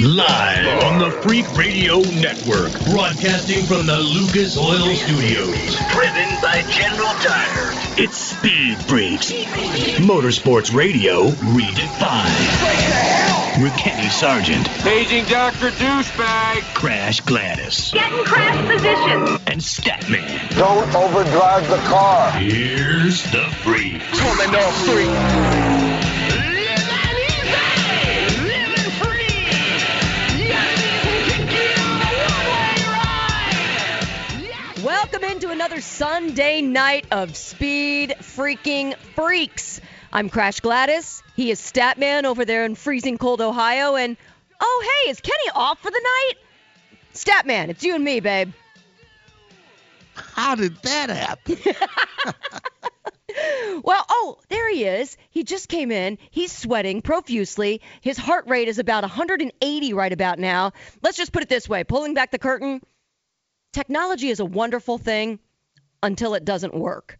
Live on the Freak Radio Network, broadcasting from the Lucas Oil Studios. Driven by General Tire, it's Speed Freaks. Motorsports Radio redefined. With Kenny Sargent, paging Dr. Douchebag, Crash Gladys, get in crash position, and Statman. Don't overdrive the car. Here's the Freak. Coming off Freak. Welcome into another Sunday night of Speed Freaking Freaks. I'm Crash Gladys. He is Statman over there in freezing cold Ohio. And, oh, hey, is Kenny off for the night? Statman, it's you and me, babe. How did that happen? Well, oh, there he is. He just came in. He's sweating profusely. His heart rate is about 180 right about now. Let's just put it this way. Pulling back the curtain. Technology is a wonderful thing until it doesn't work.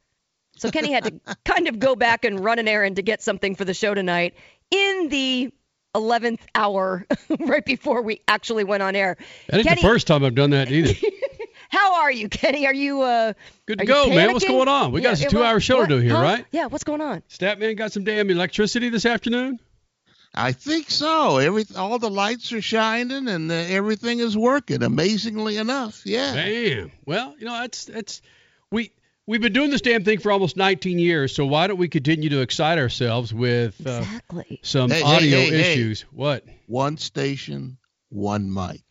So Kenny had to kind of go back and run an errand to get something for the show tonight in the 11th hour, right before we actually went on air. That ain't the first time I've done that either. How are you, Kenny? Are you good to go, man? What's going on? We got a two-hour show to do here, right? Yeah, what's going on? Statman got some damn electricity this afternoon? I think so. All the lights are shining and everything is working. Amazingly enough, yeah. Damn. Well, you know, we've been doing this damn thing for almost 19 years. So why don't we continue to excite ourselves with some audio issues? Hey. What? One station, one mic.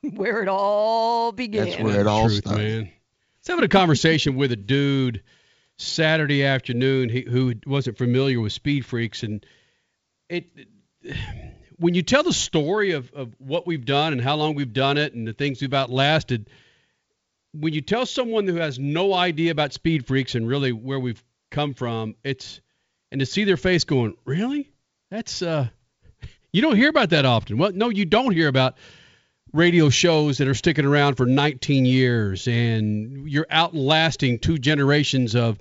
Where it all began. That's where it all started. Man. I was having a conversation with a dude Saturday afternoon who wasn't familiar with Speed Freaks and. When you tell the story of what we've done and how long we've done it and the things we've outlasted, when you tell someone who has no idea about Speed Freaks and really where we've come from, and to see their face going, really? That's you don't hear about that often. Well, no, you don't hear about radio shows that are sticking around for 19 years and you're outlasting two generations of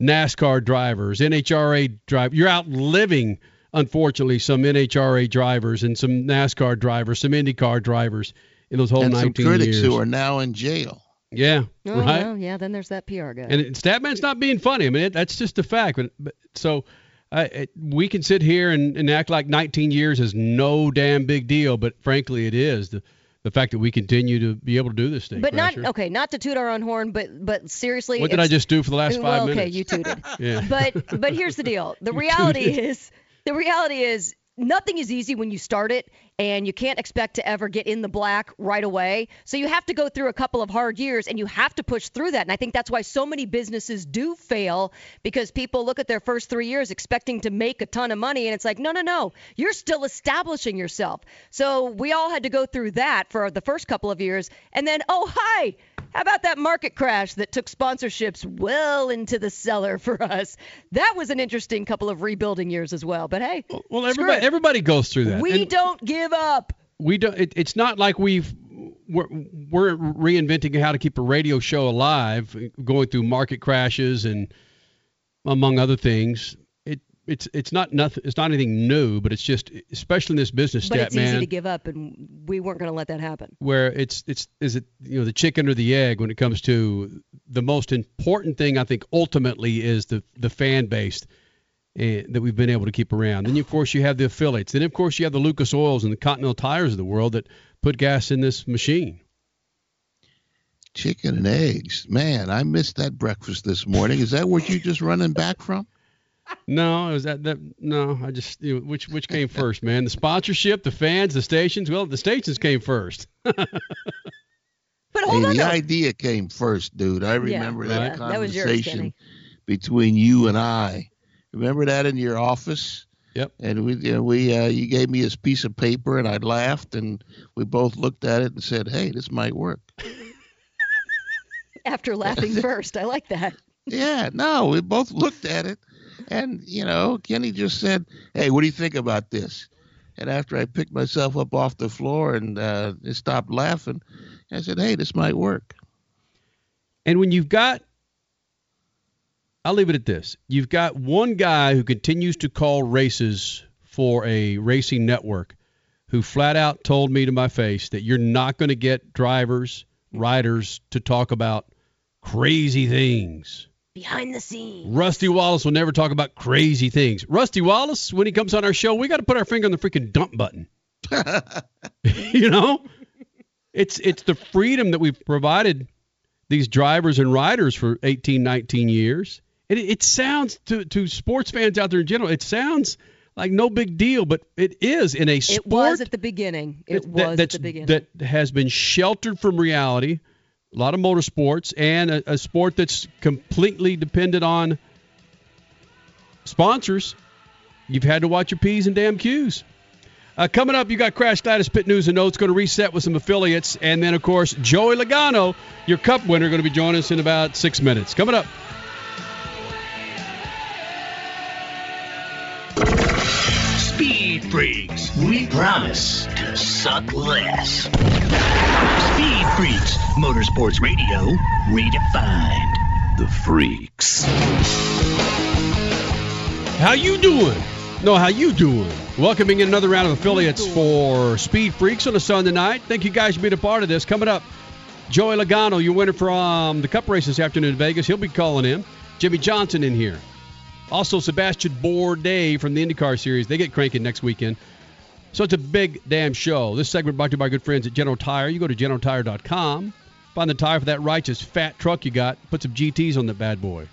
NASCAR drivers, NHRA drivers. You're outliving, unfortunately, some NHRA drivers and some NASCAR drivers, some IndyCar drivers in those whole 19 years. And some critics who are now in jail. Yeah, oh, right? Well, yeah, then there's that PR guy. And Statman's not being funny. I mean, that's just a fact. But so we can sit here and act like 19 years is no damn big deal, but frankly it is. The fact that we continue to be able to do this thing. But not to toot our own horn, but seriously. What did I just do for the last five minutes? Okay, you tooted. Yeah. But here's the deal. The reality is nothing is easy when you start it, and you can't expect to ever get in the black right away. So you have to go through a couple of hard years, and you have to push through that. And I think that's why so many businesses do fail, because people look at their first 3 years expecting to make a ton of money, and it's like, no, you're still establishing yourself. So we all had to go through that for the first couple of years, and then, how about that market crash that took sponsorships well into the cellar for us? That was an interesting couple of rebuilding years as well. But hey, well, everybody goes through that. We don't give up. We don't. It's not like we're reinventing how to keep a radio show alive, going through market crashes and among other things. It's not nothing. It's not anything new, but it's just, especially in this business, Statman. But it's easy to give up, and we weren't going to let that happen. Where is it the chicken or the egg when it comes to the most important thing? I think ultimately is the fan base that we've been able to keep around. Then of course you have the affiliates. Then of course you have the Lucas Oils and the Continental Tires of the world that put gas in this machine. Chicken and eggs, man. I missed that breakfast this morning. Is that what you're just running back from? No, it was that. No, I just which came first, man? The sponsorship, the fans, the stations. Well, the stations came first. But hold on. The idea came first, dude. I remember that conversation between you and I. Remember that in your office? Yep. And you gave me this piece of paper, and I laughed, and we both looked at it and said, "Hey, this might work." After laughing first, I like that. Yeah. No, we both looked at it. And, Kenny just said, hey, what do you think about this? And after I picked myself up off the floor and stopped laughing, I said, hey, this might work. And when I'll leave it at this. You've got one guy who continues to call races for a racing network who flat out told me to my face that you're not going to get drivers, riders to talk about crazy things. Behind the scenes. Rusty Wallace will never talk about crazy things. Rusty Wallace, when he comes on our show, we got to put our finger on the freaking dump button. You know? It's the freedom that we've provided these drivers and riders for 18, 19 years. And it sounds, to sports fans out there in general, it sounds like no big deal, but it is in a sport. It was at the beginning. That has been sheltered from reality. A lot of motorsports and a sport that's completely dependent on sponsors. You've had to watch your P's and damn Q's. Coming up, you got Crash Gladys Pit News and Notes, going to reset with some affiliates. And then, of course, Joey Logano, your cup winner, going to be joining us in about 6 minutes. Coming up. Speed Freaks, we promise to suck less. Speed Freaks, Motorsports Radio, redefined. The Freaks. How you doing? No, how you doing? Welcoming in another round of affiliates for Speed Freaks on a Sunday night. Thank you guys for being a part of this. Coming up, Joey Logano, your winner from the Cup race this afternoon in Vegas. He'll be calling in. Jimmie Johnson in here. Also, Sebastian Bourdais from the IndyCar series. They get cranking next weekend. So it's a big damn show. This segment brought to you by good friends at General Tire. You go to GeneralTire.com. Find the tire for that righteous fat truck you got. Put some GTs on that bad boy.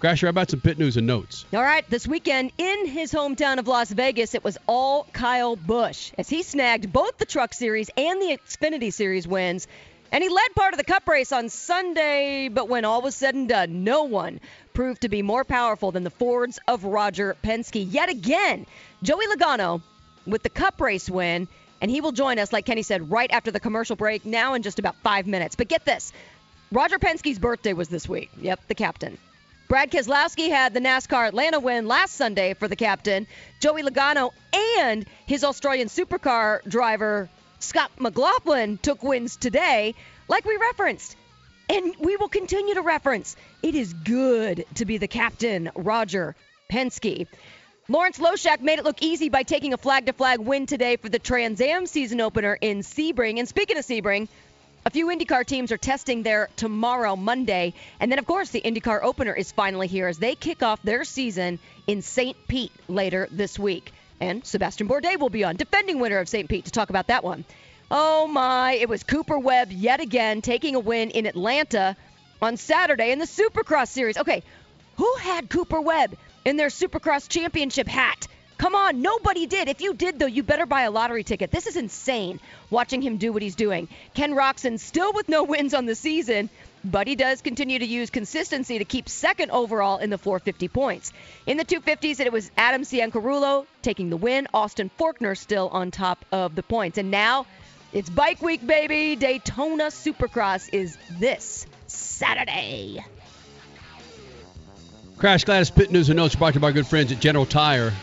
Crasher, how about some pit news and notes? All right, this weekend in his hometown of Las Vegas, it was all Kyle Busch as he snagged both the Truck Series and the Xfinity Series wins. And he led part of the Cup race on Sunday, but when all was said and done, no one proved to be more powerful than the Fords of Roger Penske. Yet again, Joey Logano with the Cup race win, and he will join us, like Kenny said, right after the commercial break, now in just about 5 minutes. But get this, Roger Penske's birthday was this week. Yep, the captain. Brad Keselowski had the NASCAR Atlanta win last Sunday for the captain. Joey Logano and his Australian supercar driver, Scott McLaughlin, took wins today, like we referenced. And we will continue to reference. It is good to be the captain, Roger Penske. Lawrence Loshak made it look easy by taking a flag-to-flag win today for the Trans Am season opener in Sebring. And speaking of Sebring, a few IndyCar teams are testing there tomorrow, Monday. And then, of course, the IndyCar opener is finally here as they kick off their season in St. Pete later this week. And Sebastian Bourdais will be on, defending winner of St. Pete, to talk about that one. Oh, my. It was Cooper Webb yet again taking a win in Atlanta on Saturday in the Supercross Series. Okay, who had Cooper Webb in their Supercross Championship hat? Come on, nobody did. If you did, though, you better buy a lottery ticket. This is insane, watching him do what he's doing. Ken Roczen still with no wins on the season, but he does continue to use consistency to keep second overall in the 450 points. In the 250s, it was Adam Ciancarullo taking the win. Austin Faulkner still on top of the points. And now it's bike week, baby. Daytona Supercross is this Saturday. Crash Gladys Pit News and Notes brought to you by good friends at General Tire.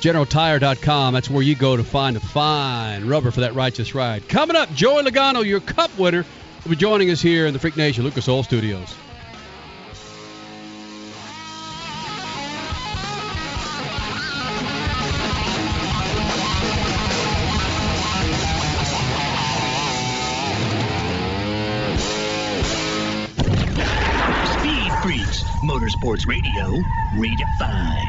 GeneralTire.com, that's where you go to find the fine rubber for that righteous ride. Coming up, Joey Logano, your cup winner, will be joining us here in the Freak Nation, Lucas Oil Studios. Speed Freaks, Motorsports Radio, redefined.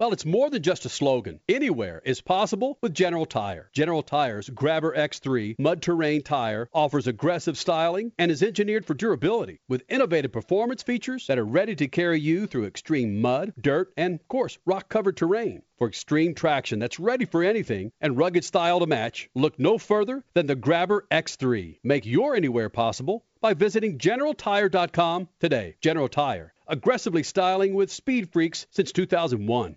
Well, it's more than just a slogan. Anywhere is possible with General Tire. General Tire's Grabber X3 mud terrain tire offers aggressive styling and is engineered for durability with innovative performance features that are ready to carry you through extreme mud, dirt, and, of course, rock-covered terrain. For extreme traction that's ready for anything and rugged style to match, look no further than the Grabber X3. Make your anywhere possible by visiting GeneralTire.com today. General Tire, aggressively styling with Speed Freaks since 2001.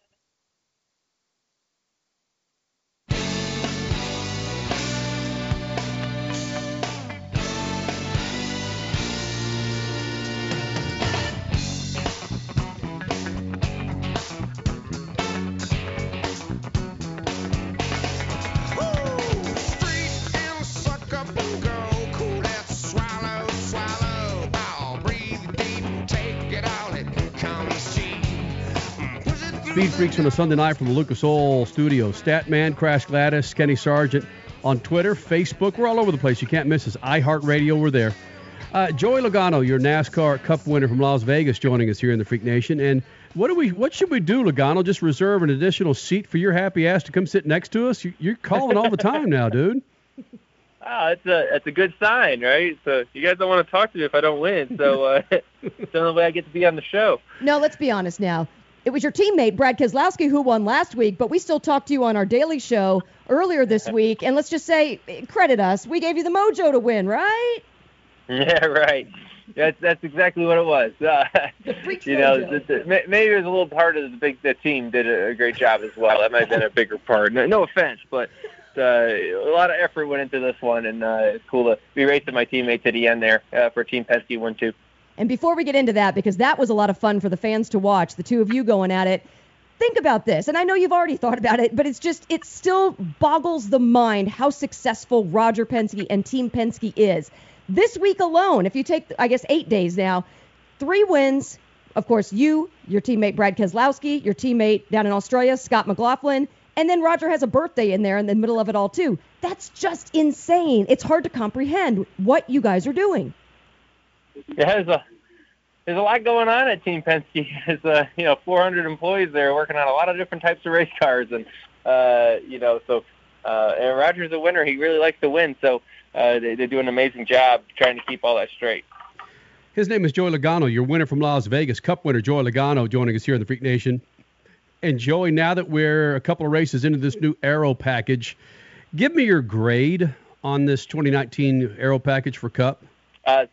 Speed Freaks on a Sunday night from the Lucas Oil Studios. Statman, Crash Gladys, Kenny Sargent on Twitter, Facebook. We're all over the place. You can't miss us. iHeartRadio, we're there. Joey Logano, your NASCAR Cup winner from Las Vegas, joining us here in the Freak Nation. And what should we do, Logano? Just reserve an additional seat for your happy ass to come sit next to us? You're calling all the time now, dude. Wow, that's a good sign, right? So you guys don't want to talk to me if I don't win. So it's the only way I get to be on the show. No, let's be honest now. It was your teammate, Brad Keselowski, who won last week, but we still talked to you on our daily show earlier this week, and let's just say, credit us, we gave you the mojo to win, right? Yeah, right. That's exactly what it was. The freak you know, maybe it was a little part of the team did a great job as well. That might have been a bigger part. No offense, but a lot of effort went into this one, and it's cool to be racing my teammate to the end there for Team Penske 1-2. And before we get into that, because that was a lot of fun for the fans to watch, the two of you going at it, think about this. And I know you've already thought about it, but it's just, it still boggles the mind how successful Roger Penske and Team Penske is. This week alone, if you take, I guess, 8 days now, 3 wins, of course, you, your teammate Brad Keselowski, your teammate down in Australia, Scott McLaughlin, and then Roger has a birthday in there in the middle of it all, too. That's just insane. It's hard to comprehend what you guys are doing. Yeah, there's a lot going on at Team Penske. There's 400 employees there working on a lot of different types of race cars, and and Roger's a winner. He really likes to win, so they do an amazing job trying to keep all that straight. His name is Joey Logano, your winner from Las Vegas, Cup winner Joey Logano, joining us here in the Freak Nation. And Joey, now that we're a couple of races into this new Aero package, give me your grade on this 2019 Aero package for Cup.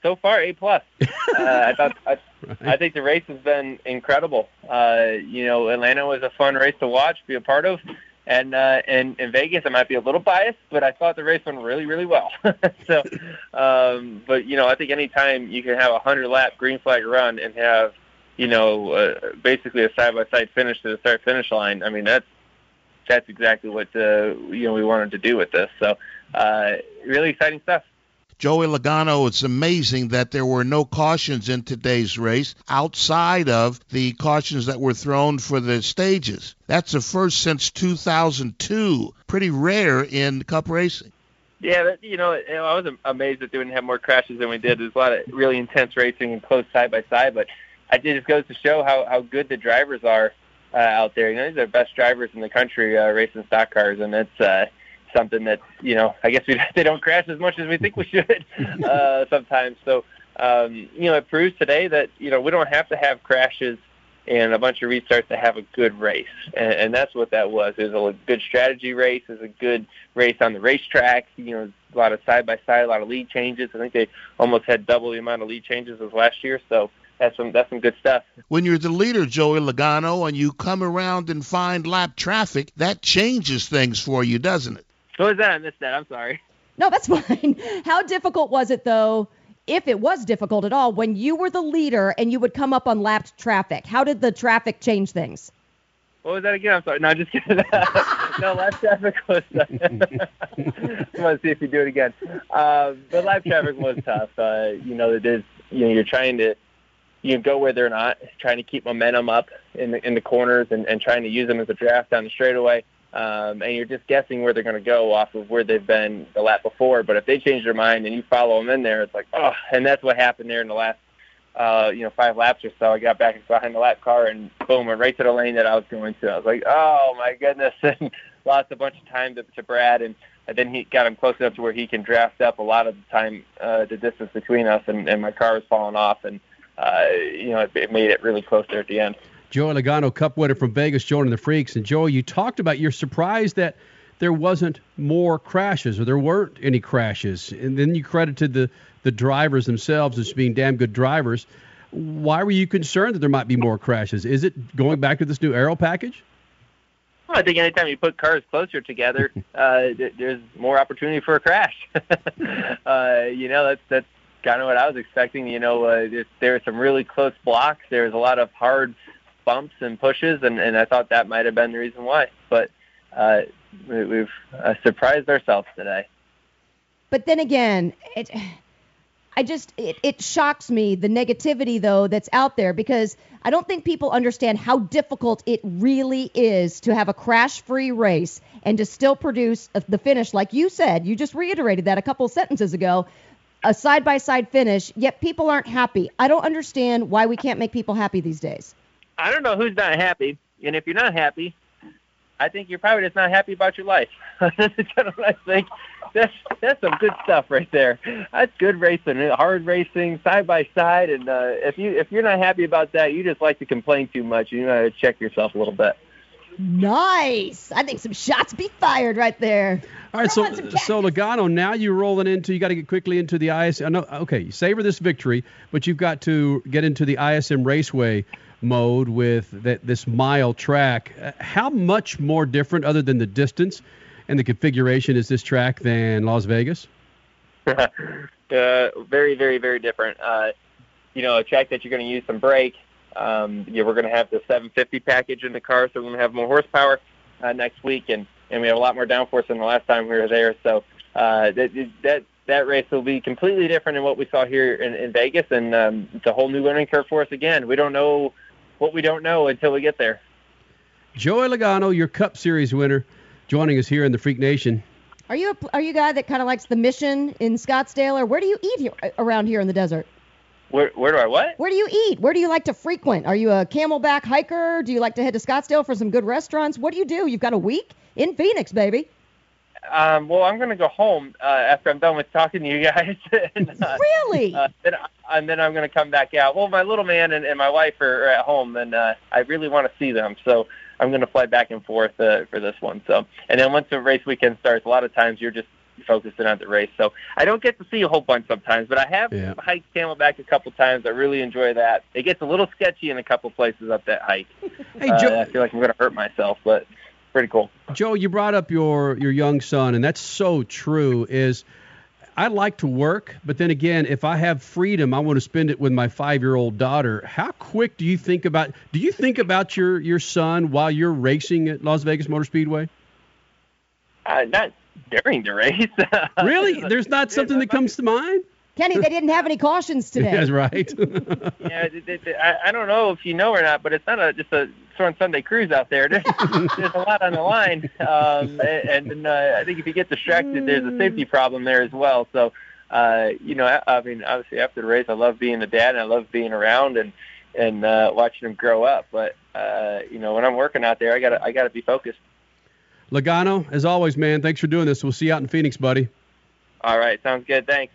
So far, A+. I think the race has been incredible. Atlanta was a fun race to watch, be a part of, and in Vegas, I might be a little biased, but I thought the race went really, really well. So, I think any time you can have a 100-lap green flag run and have, basically a side-by-side finish to the start-finish line, I mean that's exactly what we wanted to do with this. So, really exciting stuff. Joey Logano, it's amazing that there were no cautions in today's race outside of the cautions that were thrown for the stages. That's the first since 2002. Pretty rare in Cup racing. Yeah, you know, I was amazed that they didn't have more crashes than we did. There's a lot of really intense racing and close side-by-side, but it just goes to show how good the drivers are out there. You know, these are the best drivers in the country racing stock cars, and it's something that, you know, I guess they don't crash as much as we think we should sometimes. So, you know, it proves today that, you know, we don't have to have crashes and a bunch of restarts to have a good race, and that's what that was. It was a good strategy race. It was a good race on the racetrack. You know, a lot of side-by-side, a lot of lead changes. I think they almost had double the amount of lead changes as last year, so that's some good stuff. When you're the leader, Joey Logano, and you come around and find lap traffic, that changes things for you, doesn't it? What was that? I missed that. I'm sorry. No, that's fine. How difficult was it, though, if it was difficult at all, when you were the leader and you would come up on lapped traffic? How did the traffic change things? What was that again? I'm sorry. No, I'm just kidding. No, lap traffic was tough. I want to see if you do it again. But lap traffic was tough. You know, it is. You know, you're trying to go where they're not, trying to keep momentum up in the corners and trying to use them as a draft down the straightaway. And you're just guessing where they're going to go off of where they've been the lap before. But if they change their mind and you follow them in there, it's like, oh, and that's what happened there in the last, 5 laps or so. I got back behind the lap car and boom, went right to the lane that I was going to. I was like, oh my goodness, and lost a bunch of time to Brad, and then he got him close enough to where he can draft up a lot of the time, the distance between us, and my car was falling off, and it made it really close there at the end. Joey Logano, Cup winner from Vegas, joining the Freaks. And, Joey, you talked about your surprise that there wasn't more crashes, or there weren't any crashes. And then you credited the drivers themselves as being damn good drivers. Why were you concerned that there might be more crashes? Is it going back to this new aero package? Well, I think anytime you put cars closer together, there's more opportunity for a crash. That's kind of what I was expecting. You know, there were some really close blocks. There was a lot of hard bumps and pushes, and I thought that might have been the reason why. But we've surprised ourselves today. But then again, it shocks me, the negativity, though, that's out there, because I don't think people understand how difficult it really is to have a crash-free race and to still produce the finish. Like you said, you just reiterated that a couple sentences ago, a side-by-side finish, yet people aren't happy. I don't understand why we can't make people happy these days. I don't know who's not happy, and if you're not happy, I think you're probably just not happy about your life. I think that's some good stuff right there. That's good racing, hard racing, side by side, and if you're not happy about that, you just like to complain too much. You gotta check yourself a little bit. Nice. I think some shots be fired right there. All right, so Logano, now you're rolling into, you got to get quickly into the ISM. No, okay, you savor this victory, but you've got to get into the ISM Raceway mode with this mile track. How much more different, other than the distance and the configuration, is this track than Las Vegas? Very, very, very different. A track that you're going to use some brake. We're going to have the 750 package in the car, so we're going to have more horsepower next week, and we have a lot more downforce than the last time we were there. So that race will be completely different than what we saw here in Vegas, and it's a whole new learning curve for us again. We don't know what we don't know until we get there. Joey Logano, your Cup Series winner, joining us here in the Freak Nation. Are you a guy that kind of likes the Mission in Scottsdale, or where do you eat around here in the desert? Where do I what? Where do you eat? Where do you like to frequent? Are you a Camelback hiker? Do you like to head to Scottsdale for some good restaurants? What do? You've got a week in Phoenix, baby. Well, I'm going to go home after I'm done with talking to you guys. Really? Then I'm going to come back out. Well, my little man and my wife are at home, and I really want to see them. So I'm going to fly back and forth for this one. So, and then once the race weekend starts, a lot of times you're just focusing on the race, so I don't get to see a whole bunch sometimes, but I have hiked Camelback a couple times. I really enjoy that. It gets a little sketchy in a couple places up that hike. Hey, Joe, I feel like I'm going to hurt myself, but pretty cool. Joe, you brought up your young son, and that's so true. Is I like to work, but then again, if I have freedom, I want to spend it with my 5-year-old daughter. How quick do you think about? Do you think about your son while you're racing at Las Vegas Motor Speedway? Not during the race. Really? There's not something that comes to mind? Kenny, they didn't have any cautions today. That's right. Yeah, I don't know if you know or not, but it's not just a sort of Sunday cruise out there. There's a lot on the line, and I think if you get distracted, there's a safety problem there as well. So, I mean, obviously after the race, I love being a dad, and I love being around and watching them grow up. But when I'm working out there, I gotta be focused. Logano, as always, man, thanks for doing this. We'll see you out in Phoenix, buddy. All right, sounds good. Thanks.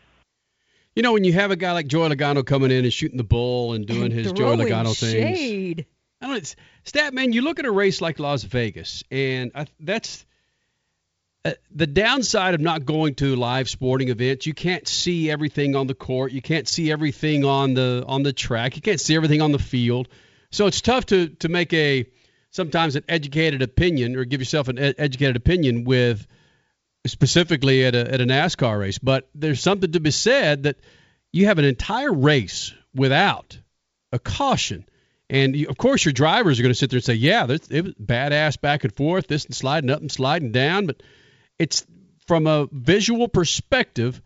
You know, when you have a guy like Joey Logano coming in and shooting the bull and doing his Joey Logano shade. Things. I don't know, Statman, you look at a race like Las Vegas, and that's the downside of not going to live sporting events. You can't see everything on the court. You can't see everything on the track. You can't see everything on the field. So it's tough to make sometimes an educated opinion or give yourself an educated opinion with – specifically at a NASCAR race, but there's something to be said that you have an entire race without a caution. And, of course, your drivers are going to sit there and say, yeah, it was badass back and forth, this and sliding up and sliding down. But it's from a visual perspective,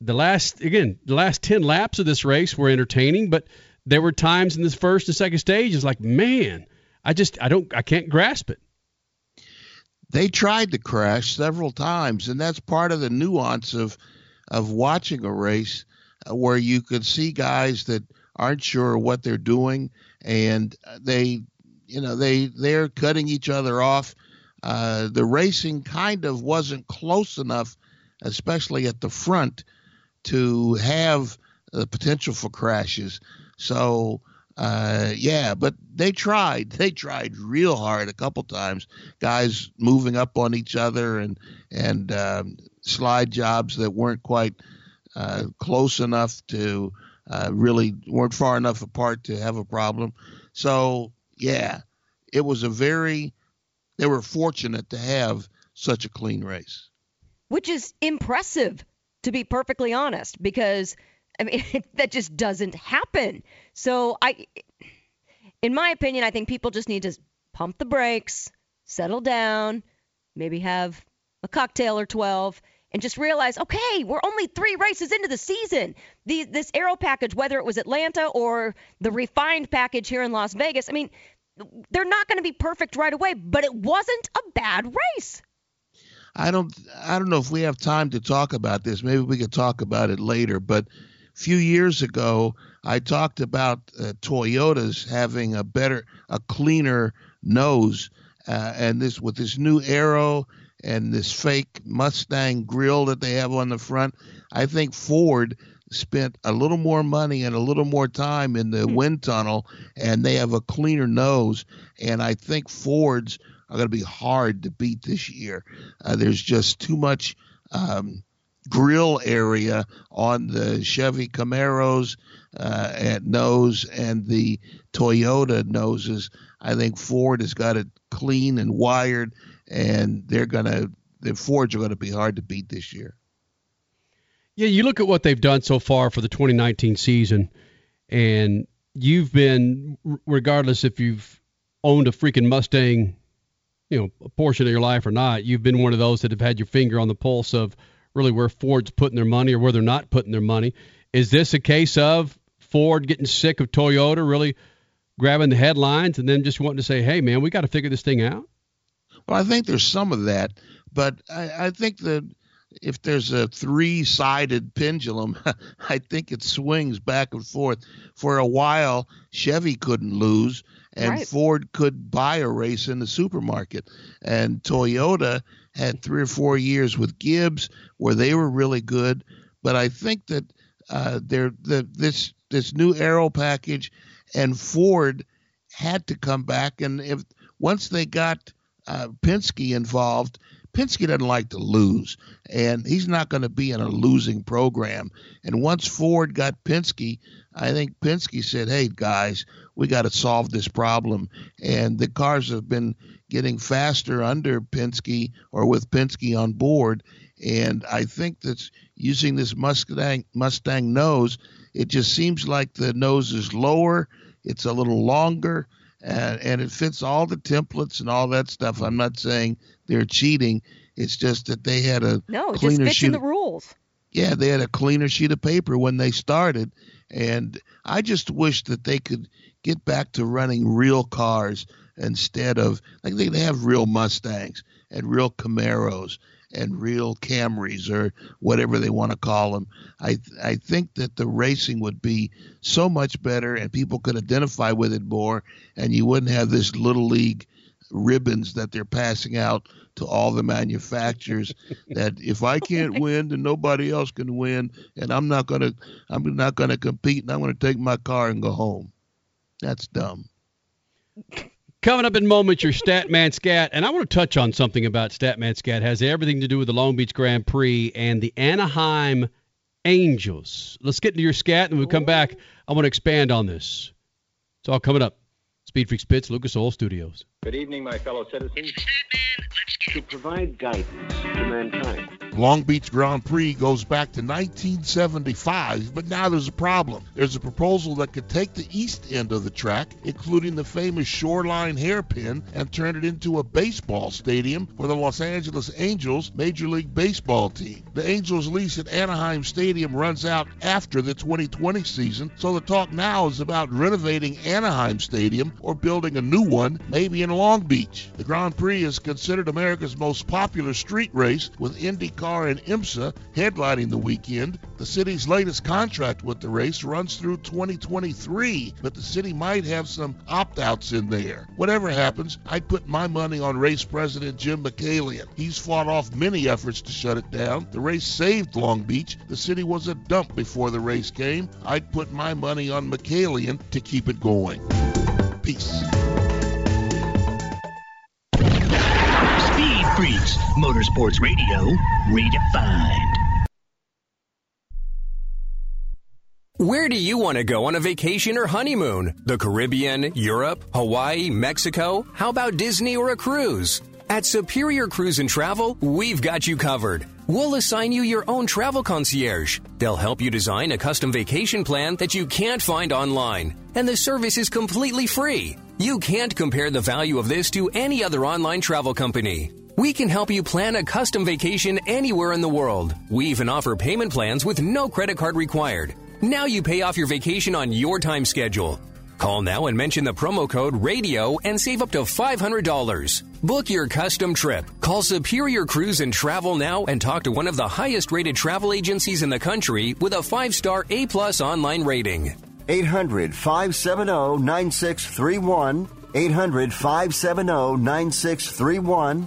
the last 10 laps of this race were entertaining, but there were times in this first and second stage it's like, man, I can't grasp it. They tried to crash several times, and that's part of the nuance of watching a race where you could see guys that aren't sure what they're doing, and they're cutting each other off. The racing kind of wasn't close enough, especially at the front, to have the potential for crashes. So. But they tried real hard a couple times, guys moving up on each other and slide jobs that weren't quite close enough to really weren't far enough apart to have a problem. So, yeah, it was they were fortunate to have such a clean race. Which is impressive, to be perfectly honest, because I mean, that just doesn't happen. So in my opinion, I think people just need to pump the brakes, settle down, maybe have a cocktail or 12, and just realize, okay, we're only 3 races into the season. This aero package, whether it was Atlanta or the refined package here in Las Vegas, I mean, they're not going to be perfect right away, but it wasn't a bad race. I don't know if we have time to talk about this. Maybe we could talk about it later, but few years ago, I talked about Toyotas having a cleaner nose, and this with this new aero and this fake Mustang grill that they have on the front. I think Ford spent a little more money and a little more time in the wind tunnel, and they have a cleaner nose. And I think Fords are going to be hard to beat this year. There's just too much. Grill area on the Chevy Camaros at nose and the Toyota noses. I think Ford has got it clean and wired, and the Fords are going to be hard to beat this year. Yeah, you look at what they've done so far for the 2019 season, and you've been, regardless if you've owned a freaking Mustang, a portion of your life or not, you've been one of those that have had your finger on the pulse of really where Ford's putting their money or where they're not putting their money. Is this a case of Ford getting sick of Toyota, really grabbing the headlines and then just wanting to say, hey, man, we got to figure this thing out? Well, I think there's some of that, but I think that if there's a three-sided pendulum, I think it swings back and forth. For a while, Chevy couldn't lose, and right. Ford could buy a race in the supermarket, and Toyota had 3 or 4 years with Gibbs where they were really good. But I think that this new aero package and Ford had to come back. And once they got Penske involved, Penske doesn't like to lose, and he's not going to be in a losing program. And once Ford got Penske, I think Penske said, hey, guys, we got to solve this problem. And the cars have been getting faster under Penske or with Penske on board. And I think that's using this Mustang nose, it just seems like the nose is lower. It's a little longer. And it fits all the templates and all that stuff. I'm not saying they're cheating. It's just that they had a cleaner just fixing the rules. Yeah, they had a cleaner sheet of paper when they started, and I just wish that they could get back to running real cars instead of like they have real Mustangs and real Camaros and real Camrys or whatever they want to call them. I think that the racing would be so much better and people could identify with it more, and you wouldn't have this little league ribbons that they're passing out to all the manufacturers that if I can't win, then nobody else can win, and I'm not gonna compete, and I'm gonna take my car and go home. That's dumb. Coming up in moments, your Statman Scat, and I want to touch on something about Statman Scat. It has everything to do with the Long Beach Grand Prix and the Anaheim Angels. Let's get into your Scat, and when we come back, I want to expand on this. It's all coming up. Speed Freaks Pits, Lucas Oil Studios. Good evening, my fellow citizens. To provide guidance to mankind. Long Beach Grand Prix goes back to 1975, but now there's a problem. There's a proposal that could take the east end of the track, including the famous Shoreline Hairpin, and turn it into a baseball stadium for the Los Angeles Angels Major League Baseball team. The Angels' lease at Anaheim Stadium runs out after the 2020 season, so the talk now is about renovating Anaheim Stadium or building a new one, maybe in Long Beach. The Grand Prix is considered America's most popular street race, with IndyCar and IMSA headlining the weekend. The city's latest contract with the race runs through 2023, but the city might have some opt-outs in there. Whatever happens, I'd put my money on race president Jim McCallion. He's fought off many efforts to shut it down. The race saved Long Beach. The city was a dump before the race came. I'd put my money on McCallion to keep it going. Peace. Freaks, Motorsports Radio, redefined. Where do you want to go on a vacation or honeymoon? The Caribbean, Europe, Hawaii, Mexico? How about Disney or a cruise? At Superior Cruise and Travel, we've got you covered. We'll assign you your own travel concierge. They'll help you design a custom vacation plan that you can't find online. And the service is completely free. You can't compare the value of this to any other online travel company. We can help you plan a custom vacation anywhere in the world. We even offer payment plans with no credit card required. Now you pay off your vacation on your time schedule. Call now and mention the promo code RADIO and save up to $500. Book your custom trip. Call Superior Cruise and Travel now and talk to one of the highest rated travel agencies in the country with a 5-star A+ online rating. 800-570-9631. 800-570-9631.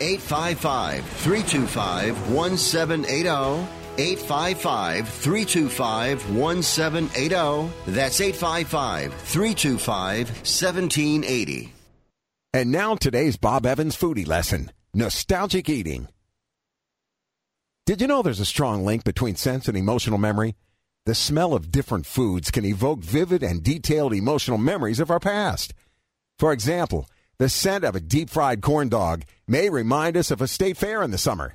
855-325-1780. 855-325-1780. That's 855-325-1780. And now today's Bob Evans foodie lesson, nostalgic eating. Did you know there's a strong link between sense and emotional memory? The smell of different foods can evoke vivid and detailed emotional memories of our past. For example, the scent of a deep-fried corn dog may remind us of a state fair in the summer.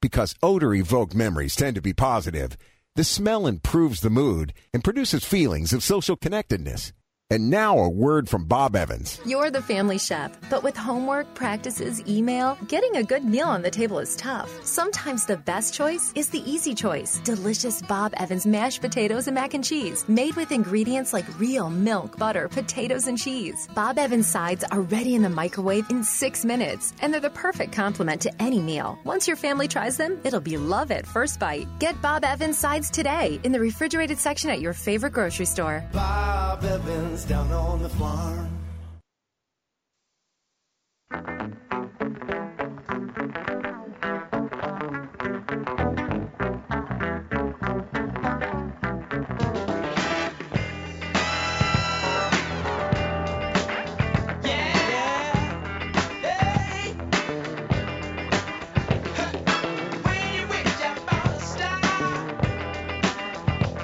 Because odor-evoked memories tend to be positive, the smell improves the mood and produces feelings of social connectedness. And now a word from Bob Evans. You're the family chef, but with homework, practices, email, getting a good meal on the table is tough. Sometimes the best choice is the easy choice. Delicious Bob Evans mashed potatoes and mac and cheese, made with ingredients like real milk, butter, potatoes, and cheese. Bob Evans sides are ready in the microwave in 6 minutes, and they're the perfect complement to any meal. Once your family tries them, it'll be love at first bite. Get Bob Evans sides today in the refrigerated section at your favorite grocery store. Bob Evans. Down on the farm.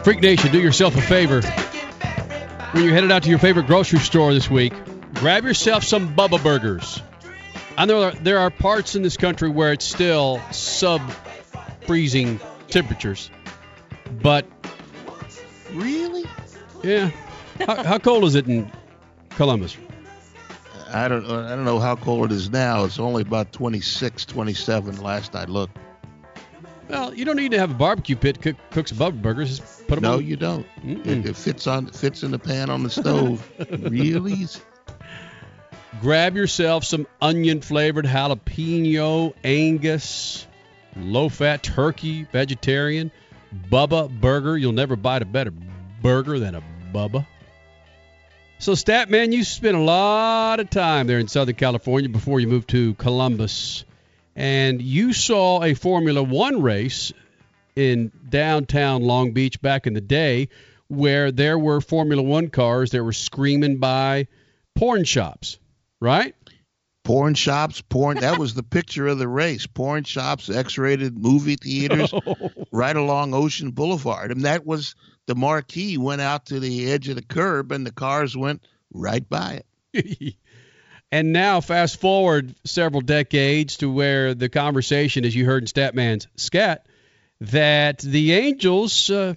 Freak Nation, do yourself a favor. When you're headed out to your favorite grocery store this week, grab yourself some Bubba Burgers. I know there are parts in this country where it's still sub-freezing temperatures, but... Really? Yeah. How cold is it in Columbus? I don't know how cold it is now. It's only about 26, 27 last I looked. Well, you don't need to have a barbecue pit. Cooks Bubba Burgers. Just put them on. No, you don't. It fits in the pan on the stove. Really? Grab yourself some onion-flavored jalapeno, Angus, low-fat turkey, vegetarian, Bubba Burger. You'll never bite a better burger than a Bubba. So, Statman, you spent a lot of time there in Southern California before you moved to Columbus. And you saw a Formula One race in downtown Long Beach back in the day where there were Formula One cars that were screaming by porn shops, right? Porn shops, porn. That was the picture of the race. Porn shops, X-rated movie theaters, right along Ocean Boulevard. And that was the marquee went out to the edge of the curb and the cars went right by it. And now, fast forward several decades to where the conversation, as you heard in Statman's scat, that the Angels are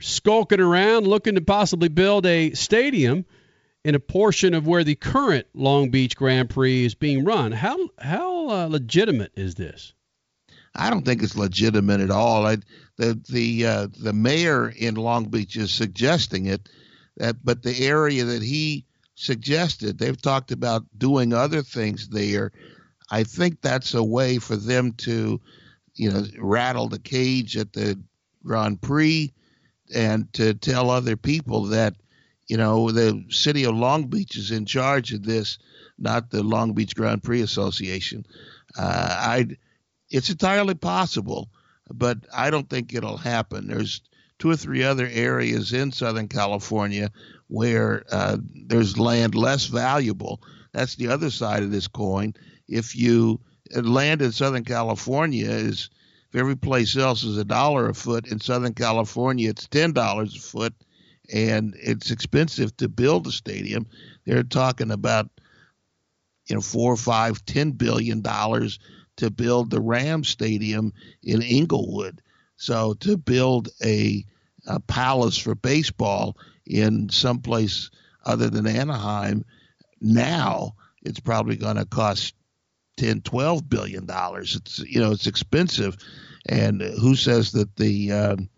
skulking around looking to possibly build a stadium in a portion of where the current Long Beach Grand Prix is being run. How legitimate is this? I don't think it's legitimate at all. The mayor in Long Beach is suggesting it, but the area that he suggested, they've talked about doing other things there. I think that's a way for them to, rattle the cage at the Grand Prix and to tell other people that, the city of Long Beach is in charge of this, not the Long Beach Grand Prix Association. It's entirely possible, but I don't think it'll happen. There's two or three other areas in Southern California where there's land less valuable. That's the other side of this coin. Land in Southern California is, if every place else is $1 a foot, in Southern California it's $10 a foot, and it's expensive to build a stadium. They're talking about, $4, 5, $10 billion to build the Rams Stadium in Inglewood. So to build a palace for baseball in someplace other than Anaheim, now it's probably going to cost $10, $12 billion. It's expensive. And who says that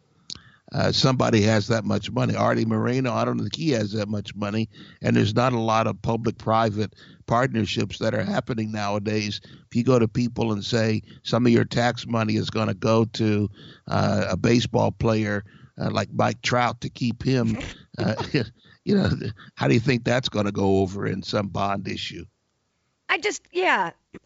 somebody has that much money? Artie Moreno, I don't think he has that much money. And there's not a lot of public-private partnerships that are happening nowadays. If you go to people and say some of your tax money is going to go to a baseball player like Mike Trout to keep him, how do you think that's going to go over in some bond issue?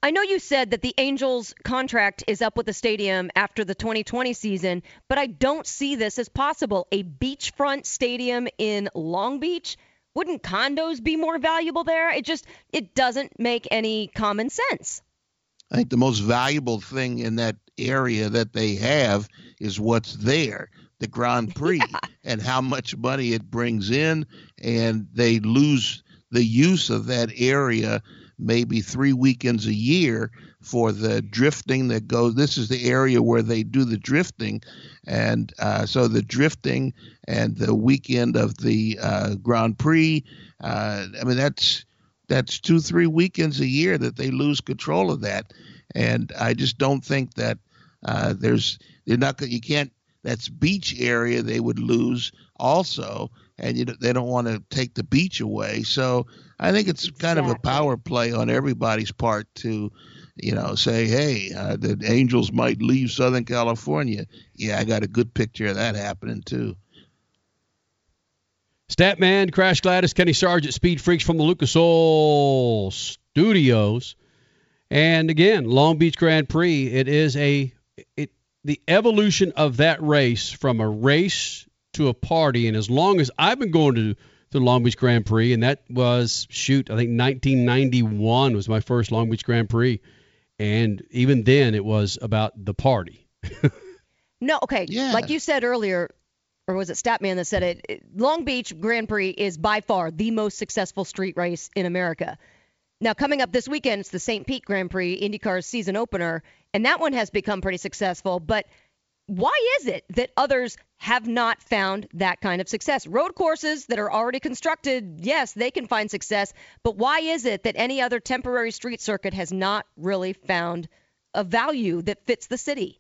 I know you said that the Angels contract is up with the stadium after the 2020 season, but I don't see this as possible. A beachfront stadium in Long Beach, wouldn't condos be more valuable there? It doesn't make any common sense. I think the most valuable thing in that area that they have is what's there, the Grand Prix, and how much money it brings in, and they lose the use of that area maybe 3 weekends a year for the drifting that goes. This is the area where they do the drifting. And so the drifting and the weekend of the Grand Prix, I mean, that's 2-3 weekends a year that they lose control of that. And I just don't think that that's beach area they would lose also. And they don't want to take the beach away. So I think it's kind of a power play on everybody's part to, say, hey, the Angels might leave Southern California. Yeah, I got a good picture of that happening too. Statman, Crash Gladys, Kenny Sargent, Speed Freaks from the Lucas Oil Studios. And again, Long Beach Grand Prix. It is the evolution of that race from a race to a party. And as long as I've been going to the Long Beach Grand Prix, and that was, I think 1991 was my first Long Beach Grand Prix. And even then it was about the party. No. Okay. Yeah. Like you said earlier, or was it Statman that said it? Long Beach Grand Prix is by far the most successful street race in America. Now, coming up this weekend, it's the St. Pete Grand Prix, IndyCar's season opener, and that one has become pretty successful. But why is it that others have not found that kind of success? Road courses that are already constructed, yes, they can find success, but why is it that any other temporary street circuit has not really found a value that fits the city?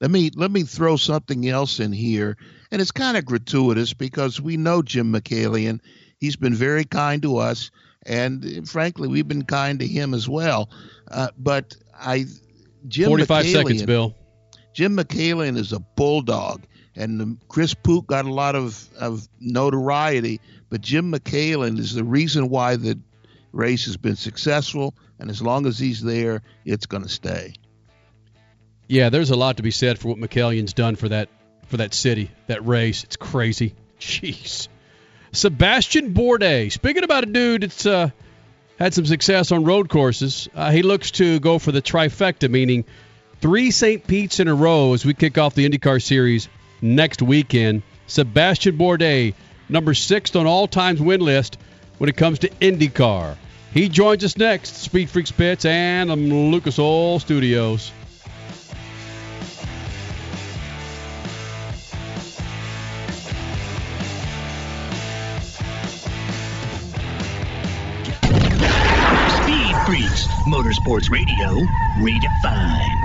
Let me throw something else in here, and it's kind of gratuitous because we know Jim McCallion. He's been very kind to us, and frankly, we've been kind to him as well. But 45 seconds, Bill. Jim McCallion is a bulldog, and Chris Poot got a lot of notoriety, but Jim McCallion is the reason why the race has been successful, and as long as he's there, it's going to stay. Yeah, there's a lot to be said for what McCallion's done for that city, that race. It's crazy. Jeez. Sebastian Bourdais. Speaking about a dude that's had some success on road courses, he looks to go for the trifecta, meaning 3 St. Pete's in a row as we kick off the IndyCar Series next weekend. Sebastian Bourdais, number 6th on all-time win list when it comes to IndyCar. He joins us next, Speed Freaks Pits and Lucas Oil Studios. Motorsports Radio, redefined.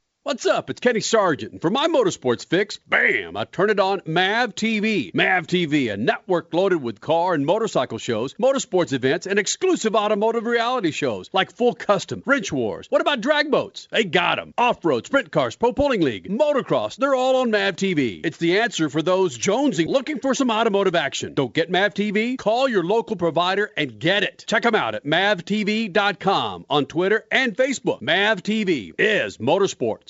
What's up? It's Kenny Sargent. And for my motorsports fix, bam, I turn it on MavTV. MavTV, a network loaded with car and motorcycle shows, motorsports events, and exclusive automotive reality shows like Full Custom, Wrench Wars. What about drag boats? They got them. Off-road, sprint cars, pro bowling league, motocross, they're all on MavTV. It's the answer for those jonesing looking for some automotive action. Don't get MavTV? Call your local provider and get it. Check them out at mavtv.com on Twitter and Facebook. MavTV is motorsports.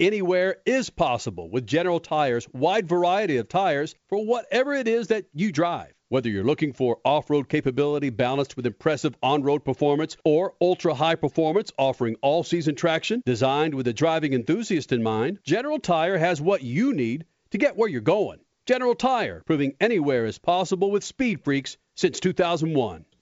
Anywhere is possible with General Tire's wide variety of tires for whatever it is that you drive. Whether you're looking for off-road capability balanced with impressive on-road performance or ultra-high performance offering all-season traction designed with a driving enthusiast in mind, General Tire has what you need to get where you're going. General Tire, proving anywhere is possible with Speed Freaks since 2001.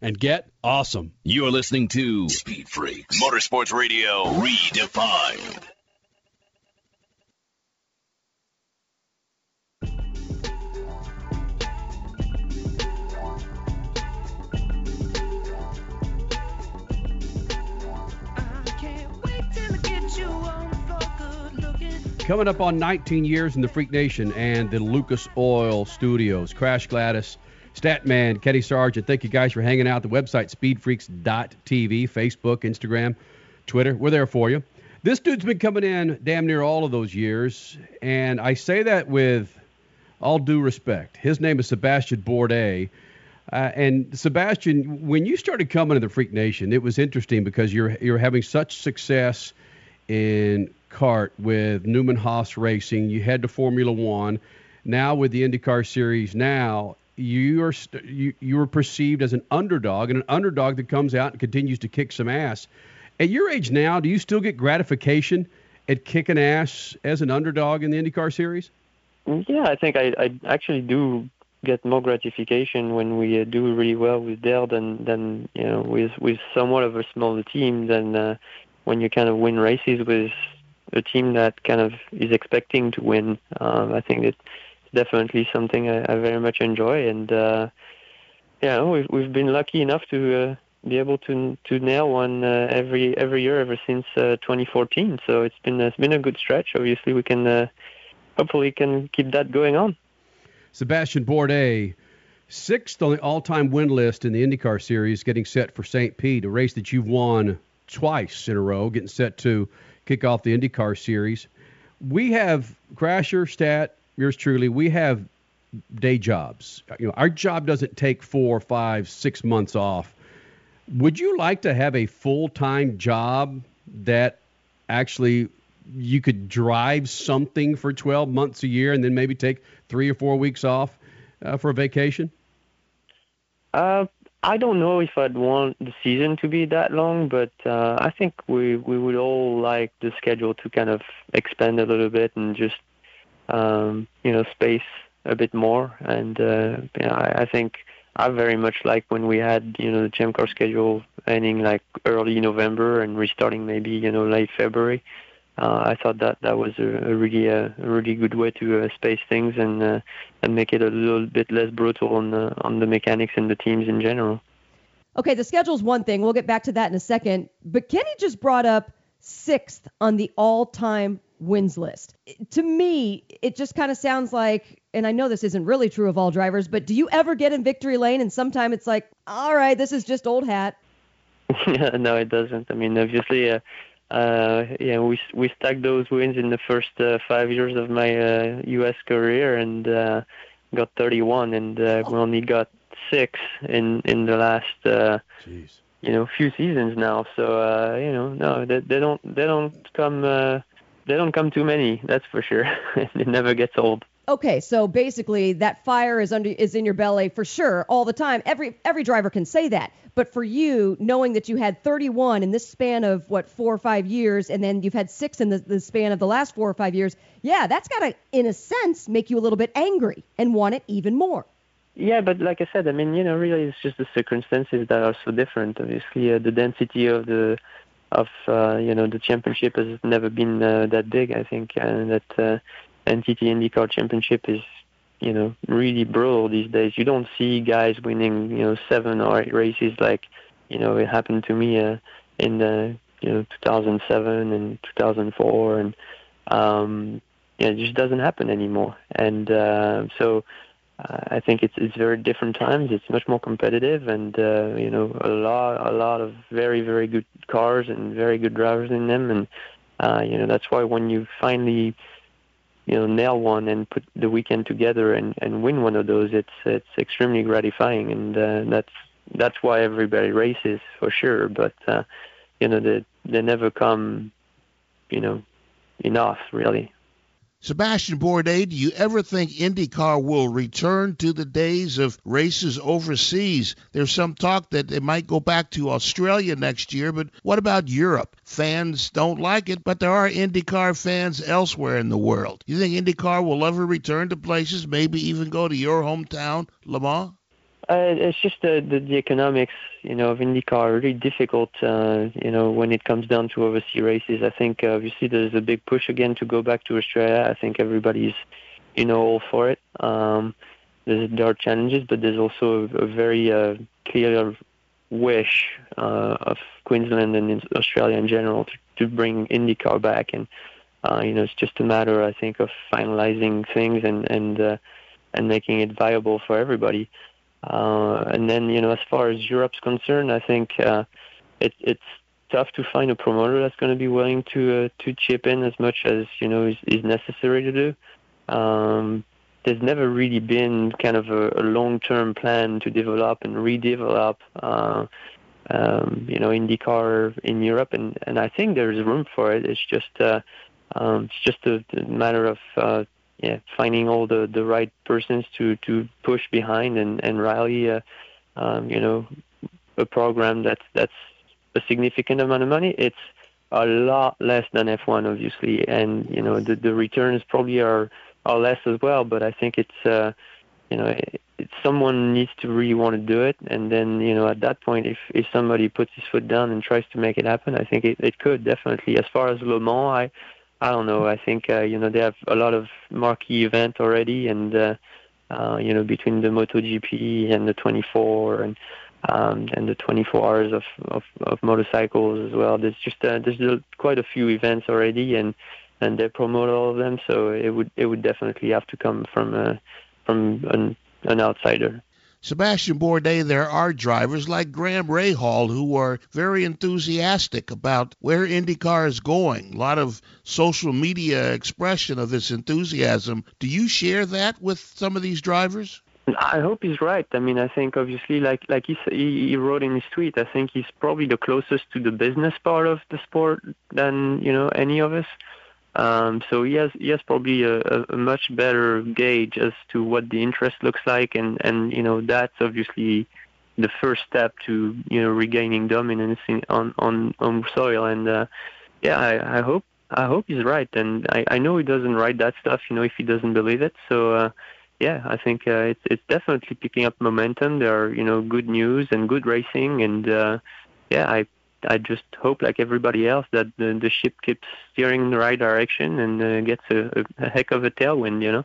and get awesome. You're listening to Speed Freaks Motorsports Radio Redefined. Coming up on 19 years in the Freak Nation and the Lucas Oil Studios. Crash Gladys, Statman, Kenny Sargent, thank you guys for hanging out. The website, speedfreaks.tv, Facebook, Instagram, Twitter. We're there for you. This dude's been coming in damn near all of those years, and I say that with all due respect. His name is Sebastian Bourdais. And Sebastian, when you started coming to the Freak Nation, it was interesting because you're having such success in CART with Newman-Haas Racing. You head to Formula One. Now with the IndyCar series now, you are perceived as an underdog, and an underdog that comes out and continues to kick some ass. At your age now, do you still get gratification at kicking ass as an underdog in the IndyCar series? Yeah, I think I actually do get more gratification when we do really well with Dale than you know, with somewhat of a smaller team than when you kind of win races with a team that kind of is expecting to win. I think it's definitely something I very much enjoy, and yeah, we've been lucky enough to be able to nail one every year ever since 2014. So it's been a good stretch. Obviously, we can hopefully can keep that going on. Sebastian Bourdais, 6th on the all-time win list in the IndyCar series, getting set for St. Pete, a race that you've won twice in a row, getting set to kick off the IndyCar series. We have Crasher, Stat, yours truly, we have day jobs. You know, our job doesn't take 4, 5, 6 months off. Would you like to have a full-time job that actually you could drive something for 12 months a year and then maybe take 3 or 4 weeks off for a vacation? I don't know if I'd want the season to be that long, but I think we would all like the schedule to kind of expand a little bit and just you know, space a bit more. And you know, I think I very much like when we had, you know, the Champ Car schedule ending like early November and restarting maybe, you know, late February. I thought that was a really good way to space things and make it a little bit less brutal on the mechanics and the teams in general. Okay, the schedule's one thing. We'll get back to that in a second. But Kenny just brought up 6th on the all-time wins list. To me, it just kind of sounds like, and I know this isn't really true of all drivers, but do you ever get in victory lane and sometime it's like, all right, this is just old hat? No, it doesn't. I mean, obviously, yeah, we stacked those wins in the first 5 years of my U.S. career and got 31, and we only got 6 in the last you know, few seasons now. So you know, no, they don't come. They don't come too many, that's for sure. It never gets old. Okay, so basically that fire is in your belly for sure all the time. Every driver can say that. But for you, knowing that you had 31 in this span of, what, 4 or 5 years, and then you've had 6 in the span of the last 4 or 5 years, yeah, that's got to, in a sense, make you a little bit angry and want it even more. Yeah, but like I said, I mean, you know, really it's just the circumstances that are so different. Obviously, the density of you know, the championship has never been that big, I think, and that NTT IndyCar Championship is, you know, really brutal these days. You don't see guys winning, you know, 7 or 8 races like you know, it happened to me in the 2007 and 2004, and it just doesn't happen anymore. And I think it's very different times. It's much more competitive, and a lot of very, very good cars and very good drivers in them. And that's why when you finally nail one and put the weekend together and win one of those, it's extremely gratifying. And that's why everybody races, for sure. But they never come enough, really. Sebastian Bourdais, do you ever think IndyCar will return to the days of races overseas? There's some talk that they might go back to Australia next year, but what about Europe? Fans don't like it, but there are IndyCar fans elsewhere in the world. You think IndyCar will ever return to places, maybe even go to your hometown, Le Mans? It's just the economics, of IndyCar are really difficult, when it comes down to overseas races. I think, obviously, there's a big push again to go back to Australia. I think everybody's, all for it. There are challenges, but there's also a very clear wish of Queensland and Australia in general to bring IndyCar back. And, it's just a matter, I think, of finalizing things and making it viable for everybody. And then, as far as Europe's concerned, I think it's tough to find a promoter that's going to be willing to chip in as much as, is necessary to do. There's never really been kind of a long-term plan to develop and redevelop, IndyCar in Europe. And I think there is room for it. It's just a matter of finding all the right persons to push behind and rally, a program that's a significant amount of money. It's a lot less than F1, obviously, and the returns probably are less as well. But I think it's someone needs to really want to do it, and then at that point, if somebody puts his foot down and tries to make it happen, I think it could definitely. As far as Le Mans, I don't know. I think, they have a lot of marquee events already, and, between the MotoGP and the 24 and the 24 hours of motorcycles as well. There's just there's quite a few events already, and they promote all of them. So it would definitely have to come from an outsider. Sebastian Bourdais, there are drivers like Graham Rahal who are very enthusiastic about where IndyCar is going. A lot of social media expression of this enthusiasm. Do you share that with some of these drivers? I hope he's right. I mean, I think obviously, like he wrote in his tweet, I think he's probably the closest to the business part of the sport than any of us. So he has probably a much better gauge as to what the interest looks like, and that's obviously the first step to regaining dominance on soil. And I hope he's right, and I know he doesn't write that stuff, if he doesn't believe it. So I think it's definitely picking up momentum. There are good news and good racing, and I just hope, like everybody else, that the ship keeps steering in the right direction and gets a heck of a tailwind,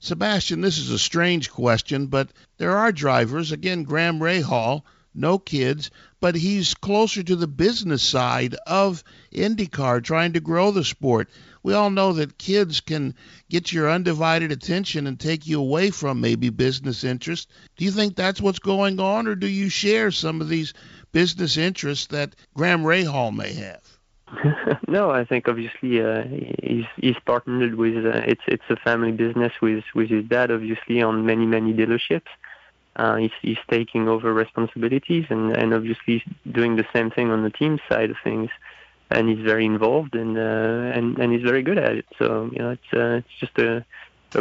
Sebastian, this is a strange question, but there are drivers, again, Graham Rahal, no kids, but he's closer to the business side of IndyCar, trying to grow the sport. We all know that kids can get your undivided attention and take you away from maybe business interests. Do you think that's what's going on, or do you share some of these business interests that Graham Rahal may have? No, I think obviously he's partnered with it's a family business with his dad, obviously, on many dealerships. He's taking over responsibilities and obviously doing the same thing on the team side of things, and he's very involved and he's very good at it. So it's just a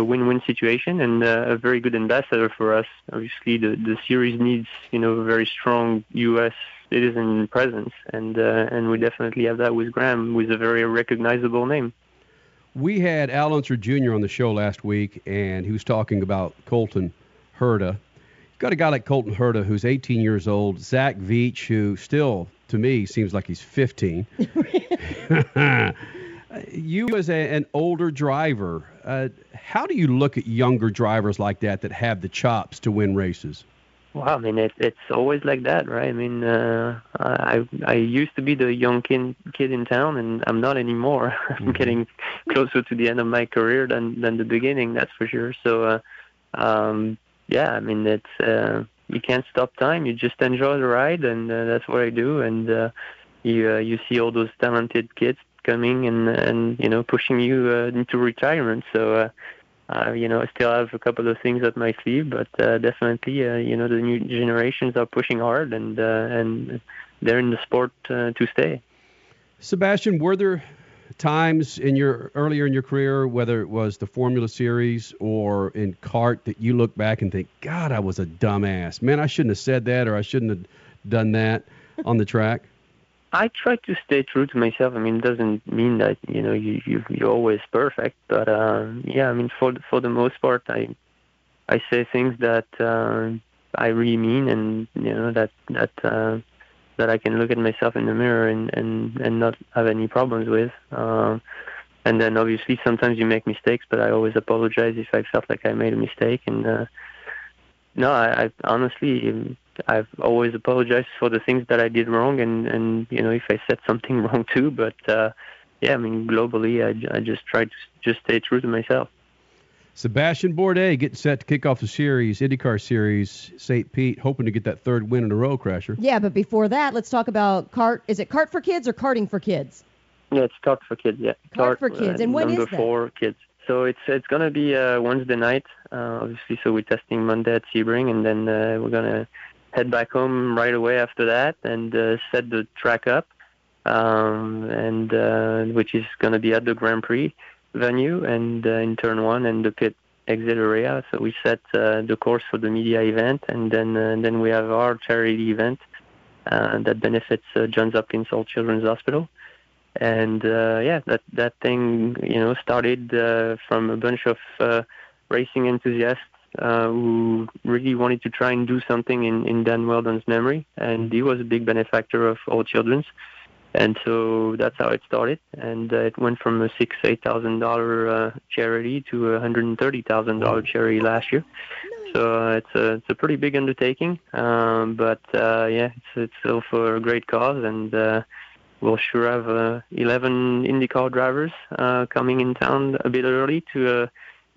win-win situation, and a very good ambassador for us. Obviously, the series needs, a very strong U.S. citizen presence, and we definitely have that with Graham, with a very recognizable name. We had Al Unser Jr. on the show last week, and he was talking about Colton Herta. You've got a guy like Colton Herta who's 18 years old, Zach Veach, who still, to me, seems like he's 15. You, as an older driver, how do you look at younger drivers like that have the chops to win races? Well, I mean, it's always like that, right? I mean, I used to be the young kid in town, and I'm not anymore. I'm getting closer to the end of my career than the beginning, that's for sure. So, yeah, I mean, it's you can't stop time. You just enjoy the ride, and that's what I do. And you see all those talented kids coming and you know, pushing you into retirement. So. You know, I still have a couple of things up my sleeve, but definitely, you know, the new generations are pushing hard, and they're in the sport to stay. Sebastian, were there times earlier in your career, whether it was the Formula Series or in CART, that you look back and think, God, I was a dumbass. Man, I shouldn't have said that, or I shouldn't have done that on the track? I try to stay true to myself. I mean, it doesn't mean that, you know, you're always perfect. But, yeah, I mean, for the most part, I say things that I really mean, and, you know, that I can look at myself in the mirror and not have any problems with. And then, obviously, sometimes you make mistakes, but I always apologize if I felt like I made a mistake. And, no, I honestly... I've always apologized for the things that I did wrong, and you know, if I said something wrong too. But yeah, I mean, globally, I just try to just stay true to myself. Sebastian Bourdais getting set to kick off the series, IndyCar Series, St. Pete, hoping to get that third win in a row, Crasher. Yeah, but before that, let's talk about CART. Is it CART for kids or karting for kids? Yeah, it's CART for kids. Yeah, CART for kids. And when is that? Number 4 kids. So it's gonna be Wednesday night, obviously. So we're testing Monday at Sebring, and then we're gonna head back home right away after that and set the track up, and which is going to be at the Grand Prix venue and in Turn 1 and the pit exit area. So we set the course for the media event, and then we have our charity event that benefits Johns Hopkins All Children's Hospital. And yeah, that thing, you know, started from a bunch of racing enthusiasts who really wanted to try and do something in Dan Weldon's memory, and he was a big benefactor of all children's, and so that's how it started. And it went from a $8,000 charity to a $130,000 charity last year. So it's a pretty big undertaking, but yeah, it's still for a great cause, and we'll sure have 11 IndyCar drivers coming in town a bit early to.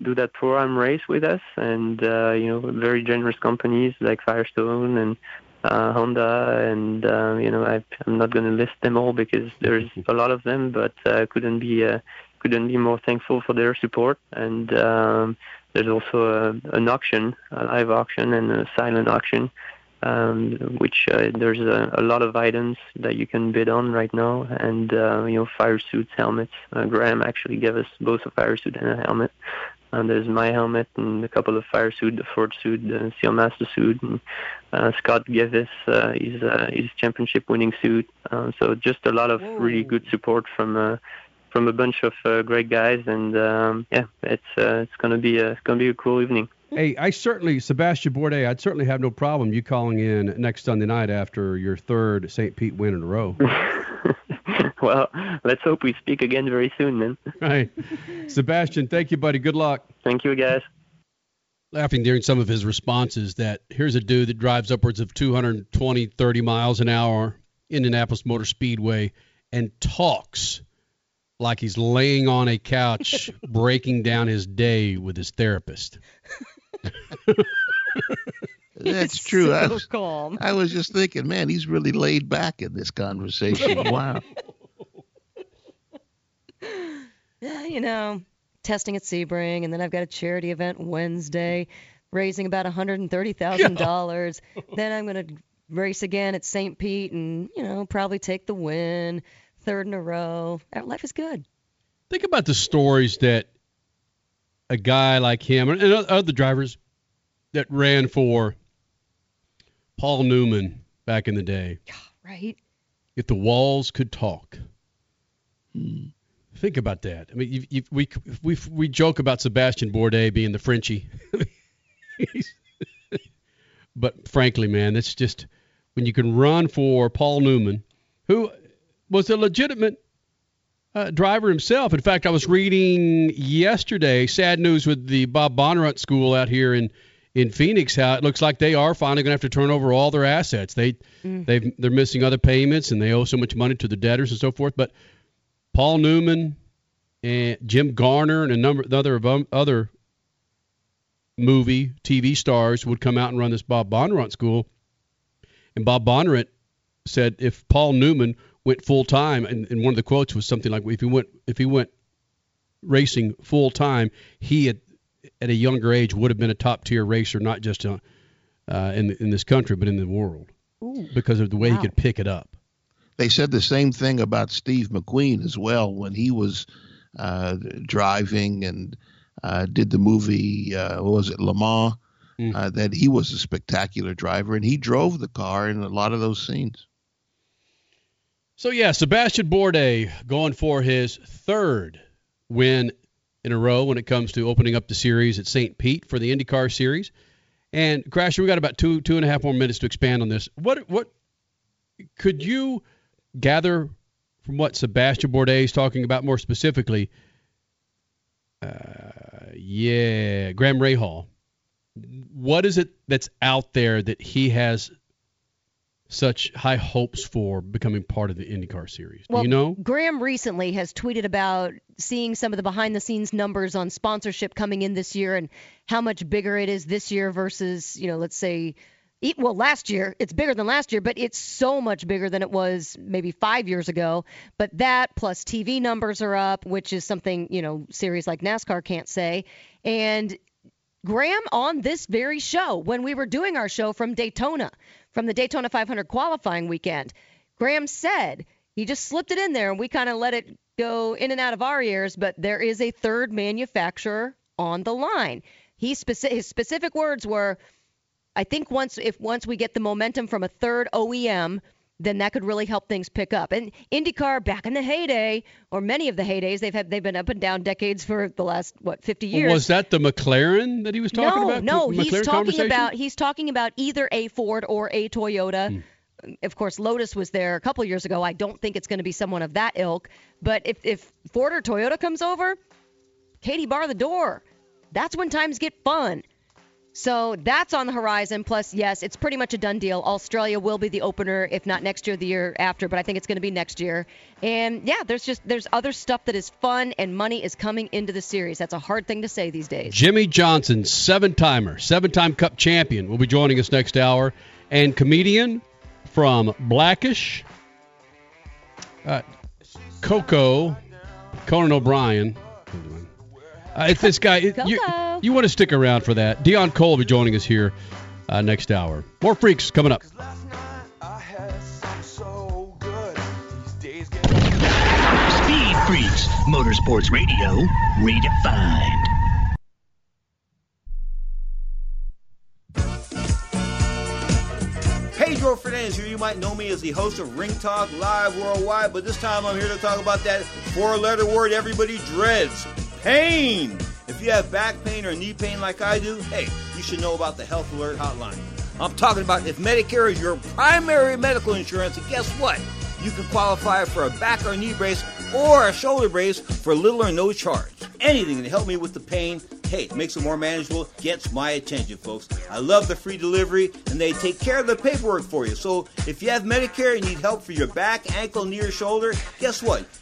Do that program race with us, and you know, very generous companies like Firestone and Honda, and you know, I'm not going to list them all because there's a lot of them, but couldn't be more thankful for their support. And there's also an auction, a live auction and a silent auction, which there's a lot of items that you can bid on right now, and you know, fire suits, helmets. Graham actually gave us both a fire suit and a helmet. There's my helmet and a couple of fire suit, the Ford suit, the Seal Master suit. And, Scott gave us his championship-winning suit. So just a lot of really good support from a bunch of great guys, and yeah, it's gonna be a cool evening. Hey, Sebastian Bourdais, I'd certainly have no problem you calling in next Sunday night after your third St. Pete win in a row. Well, let's hope we speak again very soon, then. Right. Sebastian, thank you, buddy. Good luck. Thank you, guys. Laughing during some of his responses that here's a dude that drives upwards of 30 miles an hour, Indianapolis Motor Speedway, and talks like he's laying on a couch, breaking down his day with his therapist. That's true. So calm. I was just thinking, man, he's really laid back in this conversation. Wow. You know, testing at Sebring, and then I've got a charity event Wednesday, raising about $130,000. Then I'm going to race again at St. Pete and, you know, probably take the win, third in a row. Life is good. Think about the stories that a guy like him and other drivers that ran for Paul Newman back in the day. Yeah, right. If the walls could talk. Think about that. I mean, we joke about Sebastian Bourdais being the Frenchie. But frankly, man, that's just when you can run for Paul Newman, who was a legitimate driver himself. In fact, I was reading yesterday, sad news with the Bob Bondurant School out here in in Phoenix, how it looks like they are finally going to have to turn over all their assets. They're missing other payments, and they owe so much money to the debtors and so forth. But Paul Newman and Jim Garner and a number of other movie, TV stars would come out and run this Bob Bondurant school. And Bob Bondurant said if Paul Newman went full-time, and one of the quotes was something like, if he went racing full-time, he at a younger age would have been a top-tier racer, not just in this country, but in the world. Ooh. Because of the way he could pick it up. They said the same thing about Steve McQueen as well when he was driving and did the movie, Le Mans, that he was a spectacular driver, and he drove the car in a lot of those scenes. So, yeah, Sebastian Bourdais going for his third win in a row when it comes to opening up the series at St. Pete for the IndyCar series. And, Crasher, we got about two and a half more minutes to expand on this. What could you gather from what Sebastian Bourdais is talking about more specifically? Graham Rahal. What is it that's out there that he has such high hopes for becoming part of the IndyCar series? Do you know? Graham recently has tweeted about seeing some of the behind-the-scenes numbers on sponsorship coming in this year and how much bigger it is this year versus, let's say, last year. It's bigger than last year, but it's so much bigger than it was maybe 5 years ago. But that plus TV numbers are up, which is something, series like NASCAR can't say. And Graham, on this very show, when we were doing our show from Daytona, from the Daytona 500 qualifying weekend, Graham said, he just slipped it in there, and we kind of let it go in and out of our ears, but there is a third manufacturer on the line. His specific words were, I think once we get the momentum from a third OEM, then that could really help things pick up. And IndyCar, back in the heyday, or many of the heydays, they've been up and down decades for the last 50 years. Was that the McLaren that he was talking about? No, he's talking about either a Ford or a Toyota. Of course, Lotus was there a couple years ago. I don't think it's going to be someone of that ilk. But if Ford or Toyota comes over, Katie, bar the door. That's when times get fun. So that's on the horizon. Plus, yes, it's pretty much a done deal. Australia will be the opener, if not next year, the year after. But I think it's going to be next year. And, yeah, there's other stuff that is fun, and money is coming into the series. That's a hard thing to say these days. Jimmie Johnson, seven-time Cup champion, will be joining us next hour. And comedian from Blackish, Coco, Conan O'Brien. It's this guy. You want to stick around for that. Deon Cole will be joining us here next hour. More Freaks coming up. Speed Freaks, Motorsports Radio, redefined. Pedro Fernandez here. You might know me as the host of Ring Talk Live Worldwide, but this time I'm here to talk about that four-letter word everybody dreads. Pain! If you have back pain or knee pain like I do, hey, you should know about the Health Alert Hotline. I'm talking about if Medicare is your primary medical insurance, and guess what? You can qualify for a back or knee brace or a shoulder brace for little or no charge. Anything to help me with the pain, hey, makes it more manageable, gets my attention, folks. I love the free delivery, and they take care of the paperwork for you. So if you have Medicare and need help for your back, ankle, knee, or shoulder, guess what?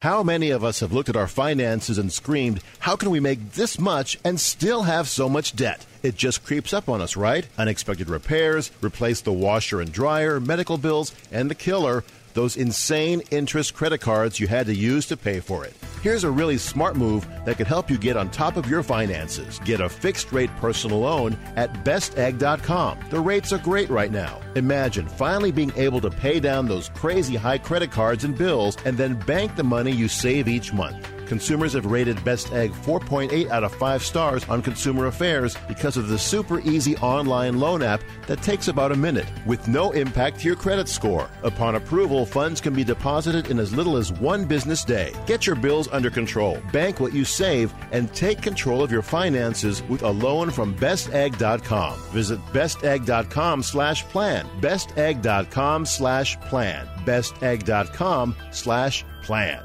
How many of us have looked at our finances and screamed, how can we make this much and still have so much debt? It just creeps up on us, right? Unexpected repairs, replace the washer and dryer, medical bills, and the killer, those insane interest credit cards you had to use to pay for it. Here's a really smart move that could help you get on top of your finances. Get a fixed-rate personal loan at bestegg.com. The rates are great right now. Imagine finally being able to pay down those crazy high credit cards and bills and then bank the money you save each month. Consumers have rated Best Egg 4.8 out of 5 stars on Consumer Affairs because of the super easy online loan app that takes about a minute with no impact to your credit score. Upon approval, funds can be deposited in as little as one business day. Get your bills under control, bank what you save, and take control of your finances with a loan from bestegg.com. Visit bestegg.com/plan. bestegg.com/plan. bestegg.com/plan.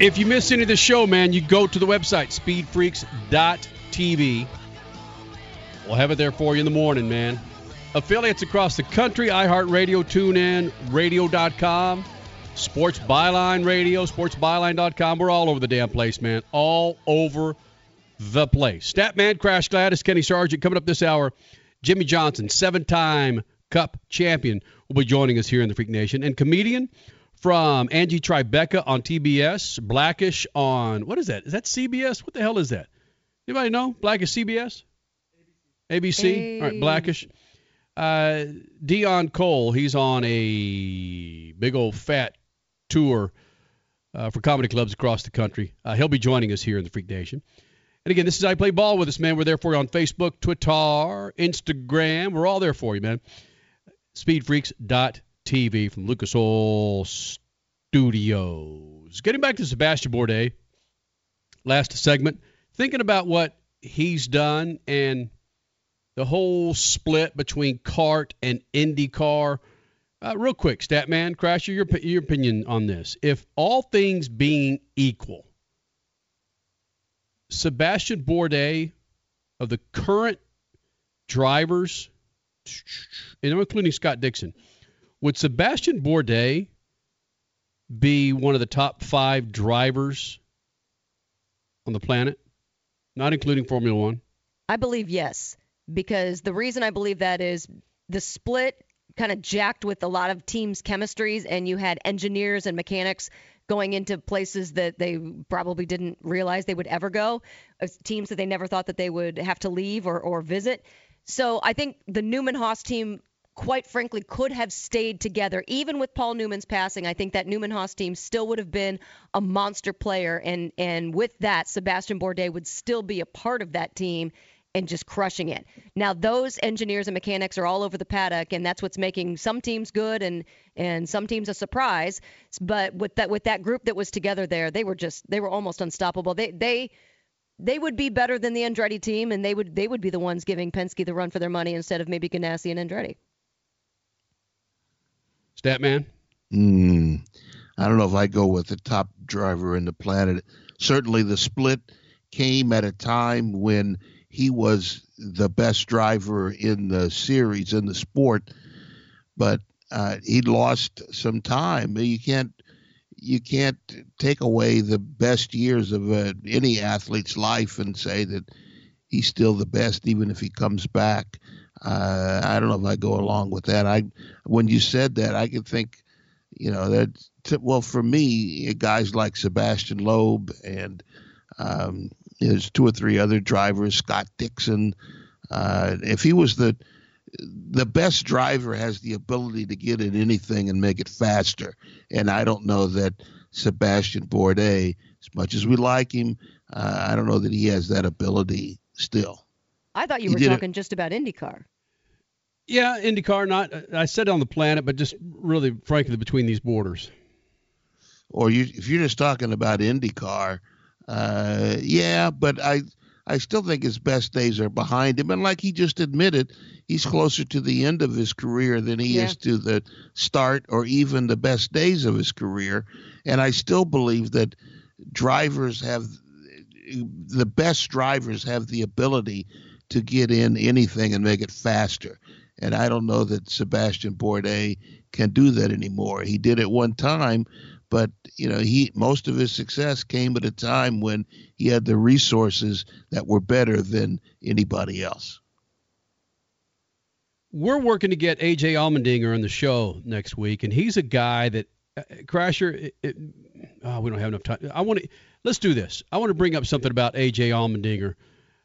If you miss any of the show, man, you go to the website, speedfreaks.tv. We'll have it there for you in the morning, man. Affiliates across the country, iHeartRadio, TuneIn, Radio.com, Sports Byline Radio, SportsByline.com. We're all over the damn place, man. All over the place. Statman, Crash Gladys, Kenny Sargent. Coming up this hour, Jimmie Johnson, 7-time Cup champion, will be joining us here in the Freak Nation. And comedian from Angie Tribeca on TBS, Blackish on, what is that? Is that CBS? What the hell is that? Anybody know? Blackish CBS? ABC? Hey. All right, Blackish. Deon Cole, he's on a big old fat tour for comedy clubs across the country. He'll be joining us here in the Freak Nation. And again, this is I Play Ball with us, man. We're there for you on Facebook, Twitter, Instagram. We're all there for you, man. Speedfreaks.com. TV from Lucas Oil Studios. Getting back to Sebastian Bourdais, last segment, thinking about what he's done and the whole split between CART and IndyCar. Real quick, Statman, Crasher, your opinion on this. If all things being equal, Sebastian Bourdais, of the current drivers, and including Scott Dixon, would Sebastian Bourdais be one of the top 5 drivers on the planet, not including Formula One? I believe yes, because the reason I believe that is the split kind of jacked with a lot of teams' chemistries, and you had engineers and mechanics going into places that they probably didn't realize they would ever go, teams that they never thought that they would have to leave or visit. So I think the Newman-Haas team, quite frankly, could have stayed together. Even with Paul Newman's passing, I think that Newman-Haas team still would have been a monster player. And with that, Sebastian Bourdais would still be a part of that team and just crushing it. Now, those engineers and mechanics are all over the paddock, and that's what's making some teams good and some teams a surprise. But with that group that was together there, they were almost unstoppable. They would be better than the Andretti team, and they would be the ones giving Penske the run for their money instead of maybe Ganassi and Andretti. Statman? I don't know if I go with the top driver in the planet. Certainly the split came at a time when he was the best driver in the series, in the sport, but he lost some time. You can't take away the best years of any athlete's life and say that he's still the best, even if he comes back. I don't know if I go along with that. When you said that, I could think, well, for me, guys like Sebastian Loeb and there's two or three other drivers, Scott Dixon. If he was the best driver, has the ability to get at anything and make it faster. And I don't know that Sebastian Bourdais, as much as we like him, I don't know that he has that ability still. I thought you were talking just about IndyCar. Yeah, IndyCar, I said on the planet, but just really, frankly, between these borders. Or if you're just talking about IndyCar, yeah, but I still think his best days are behind him. And like he just admitted, he's closer to the end of his career than he is to the start or even the best days of his career. And I still believe that the best drivers have the ability to get in anything and make it faster. And I don't know that Sebastian Bourdais can do that anymore. He did it one time, but most of his success came at a time when he had the resources that were better than anybody else. We're working to get AJ Allmendinger on the show next week, and he's a guy that Crasher. We don't have enough time. Let's do this. I want to bring up something about AJ Allmendinger.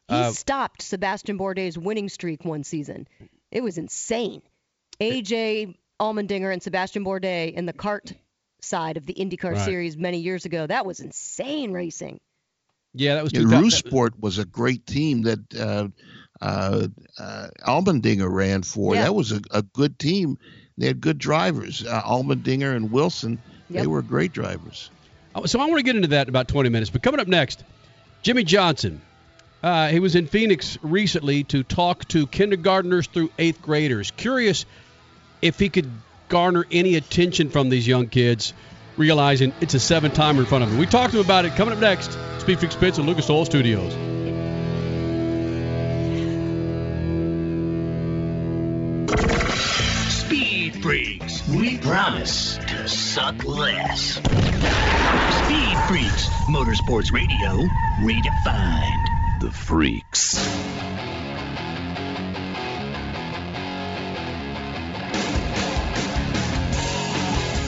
He stopped Sebastian Bourdais' winning streak one season. It was insane. AJ Allmendinger and Sebastian Bourdais in the CART side of the IndyCar series many years ago. That was insane racing. Yeah, that was RuSPORT was a great team that Allmendinger ran for. Yeah. That was a good team. They had good drivers. Allmendinger and Wilson, they were great drivers. So I want to get into that in about 20 minutes. But coming up next, Jimmie Johnson. He was in Phoenix recently to talk to kindergartners through 8th graders. Curious if he could garner any attention from these young kids, realizing it's a 7-timer in front of them. We talked to him about it. Coming up next, Speed Freaks Pits and Lucas Oil Studios. Speed Freaks, we promise to suck less. Speed Freaks, Motorsports Radio, redefined. The Freaks.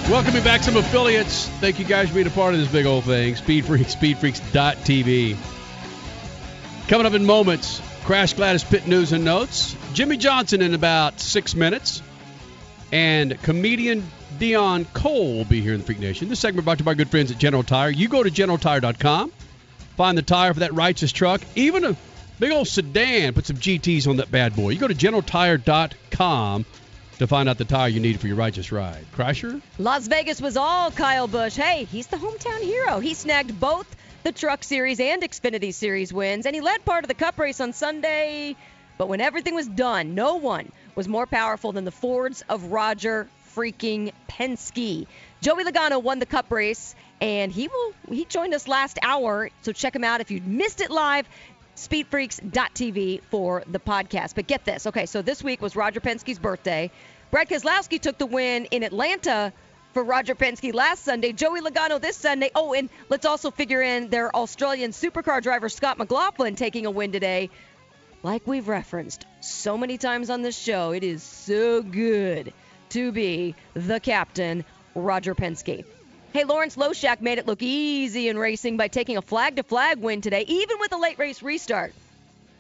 Welcoming back some affiliates. Thank you guys for being a part of this big old thing. Speed Freaks, speedfreaks.tv. Coming up in moments, Crash Gladys Pit News and Notes. Jimmie Johnson in about 6 minutes. And comedian Deon Cole will be here in the Freak Nation. This segment brought to you by good friends at General Tire. You go to GeneralTire.com. Find the tire for that righteous truck. Even a big old sedan. Put some GTs on that bad boy. You go to GeneralTire.com to find out the tire you need for your righteous ride. Crasher? Las Vegas was all Kyle Busch. Hey, he's the hometown hero. He snagged both the Truck Series and Xfinity Series wins, and he led part of the Cup race on Sunday. But when everything was done, no one was more powerful than the Fords of Roger freaking Penske. Joey Logano won the Cup race, and he joined us last hour, so check him out if you missed it live, speedfreaks.tv for the podcast. But get this. Okay, so this week was Roger Penske's birthday. Brad Keselowski took the win in Atlanta for Roger Penske last Sunday. Joey Logano this Sunday. Oh, and let's also figure in their Australian supercar driver Scott McLaughlin taking a win today. Like we've referenced so many times on this show, it is so good to be the captain, Roger Penske. Hey, Lawrence Loshak made it look easy in racing by taking a flag-to-flag win today, even with a late race restart.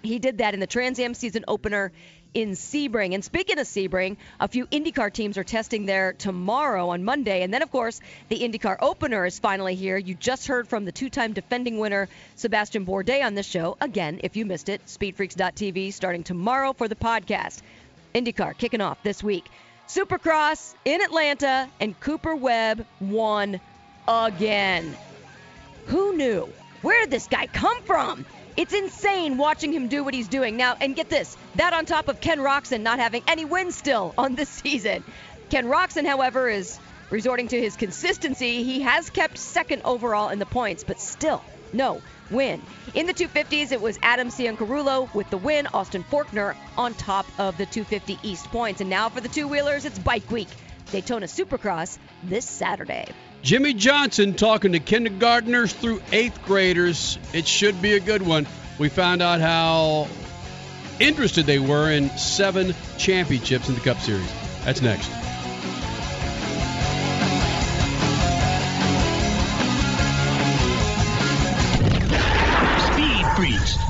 He did that in the Trans Am season opener in Sebring. And speaking of Sebring, a few IndyCar teams are testing there tomorrow on Monday. And then, of course, the IndyCar opener is finally here. You just heard from the two-time defending winner, Sebastian Bourdais, on this show. Again, if you missed it, speedfreaks.tv starting tomorrow for the podcast. IndyCar kicking off this week. Supercross in Atlanta, and Cooper Webb won again. Who knew? Where did this guy come from? It's insane watching him do what he's doing. Now, and get this, that on top of Ken Roxon not having any wins still on this season. Ken Roxon, however, is resorting to his consistency. He has kept second overall in the points, but still no win. In the 250s, it was Adam Ciancarulo with the win, Austin Faulkner on top of the 250 East points. And now for the two-wheelers, it's Bike Week. Daytona Supercross this Saturday. Jimmie Johnson talking to kindergartners through 8th graders. It should be a good one. We found out how interested they were in 7 championships in the Cup Series. That's next. Speed Freaks,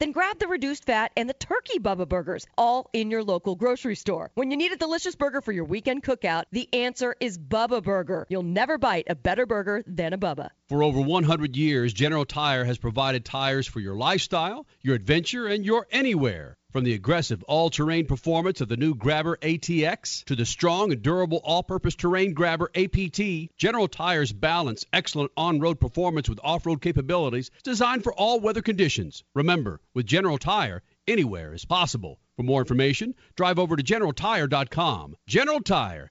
Then grab the reduced fat and the turkey Bubba Burgers, all in your local grocery store. When you need a delicious burger for your weekend cookout, the answer is Bubba Burger. You'll never bite a better burger than a Bubba. For over 100 years, General Tire has provided tires for your lifestyle, your adventure, and your anywhere. From the aggressive all-terrain performance of the new Grabber ATX to the strong and durable all-purpose terrain Grabber APT, General Tire's balance, excellent on-road performance with off-road capabilities designed for all weather conditions. Remember, with General Tire, anywhere is possible. For more information, drive over to GeneralTire.com. General Tire,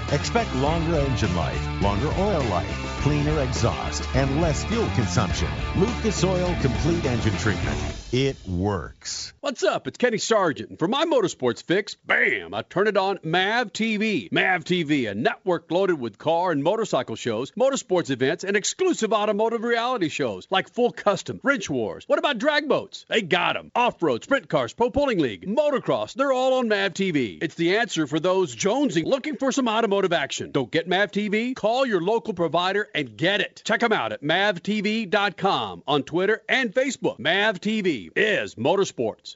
Expect longer engine life, longer oil life, cleaner exhaust, and less fuel consumption. Lucas Oil Complete Engine Treatment. It works. What's up? It's Kenny Sargent. And for my motorsports fix, bam, I turn it on MavTV. MavTV, a network loaded with car and motorcycle shows, motorsports events, and exclusive automotive reality shows like Full Custom, Wrench Wars. What about drag boats? They got them. Off-road, sprint cars, pro bowling league, motocross, they're all on MavTV. It's the answer for those jonesing looking for some automotive action. Don't get MavTV? Call your local provider and get it. Check them out at MavTV.com on Twitter and Facebook. MavTV. Is motorsports.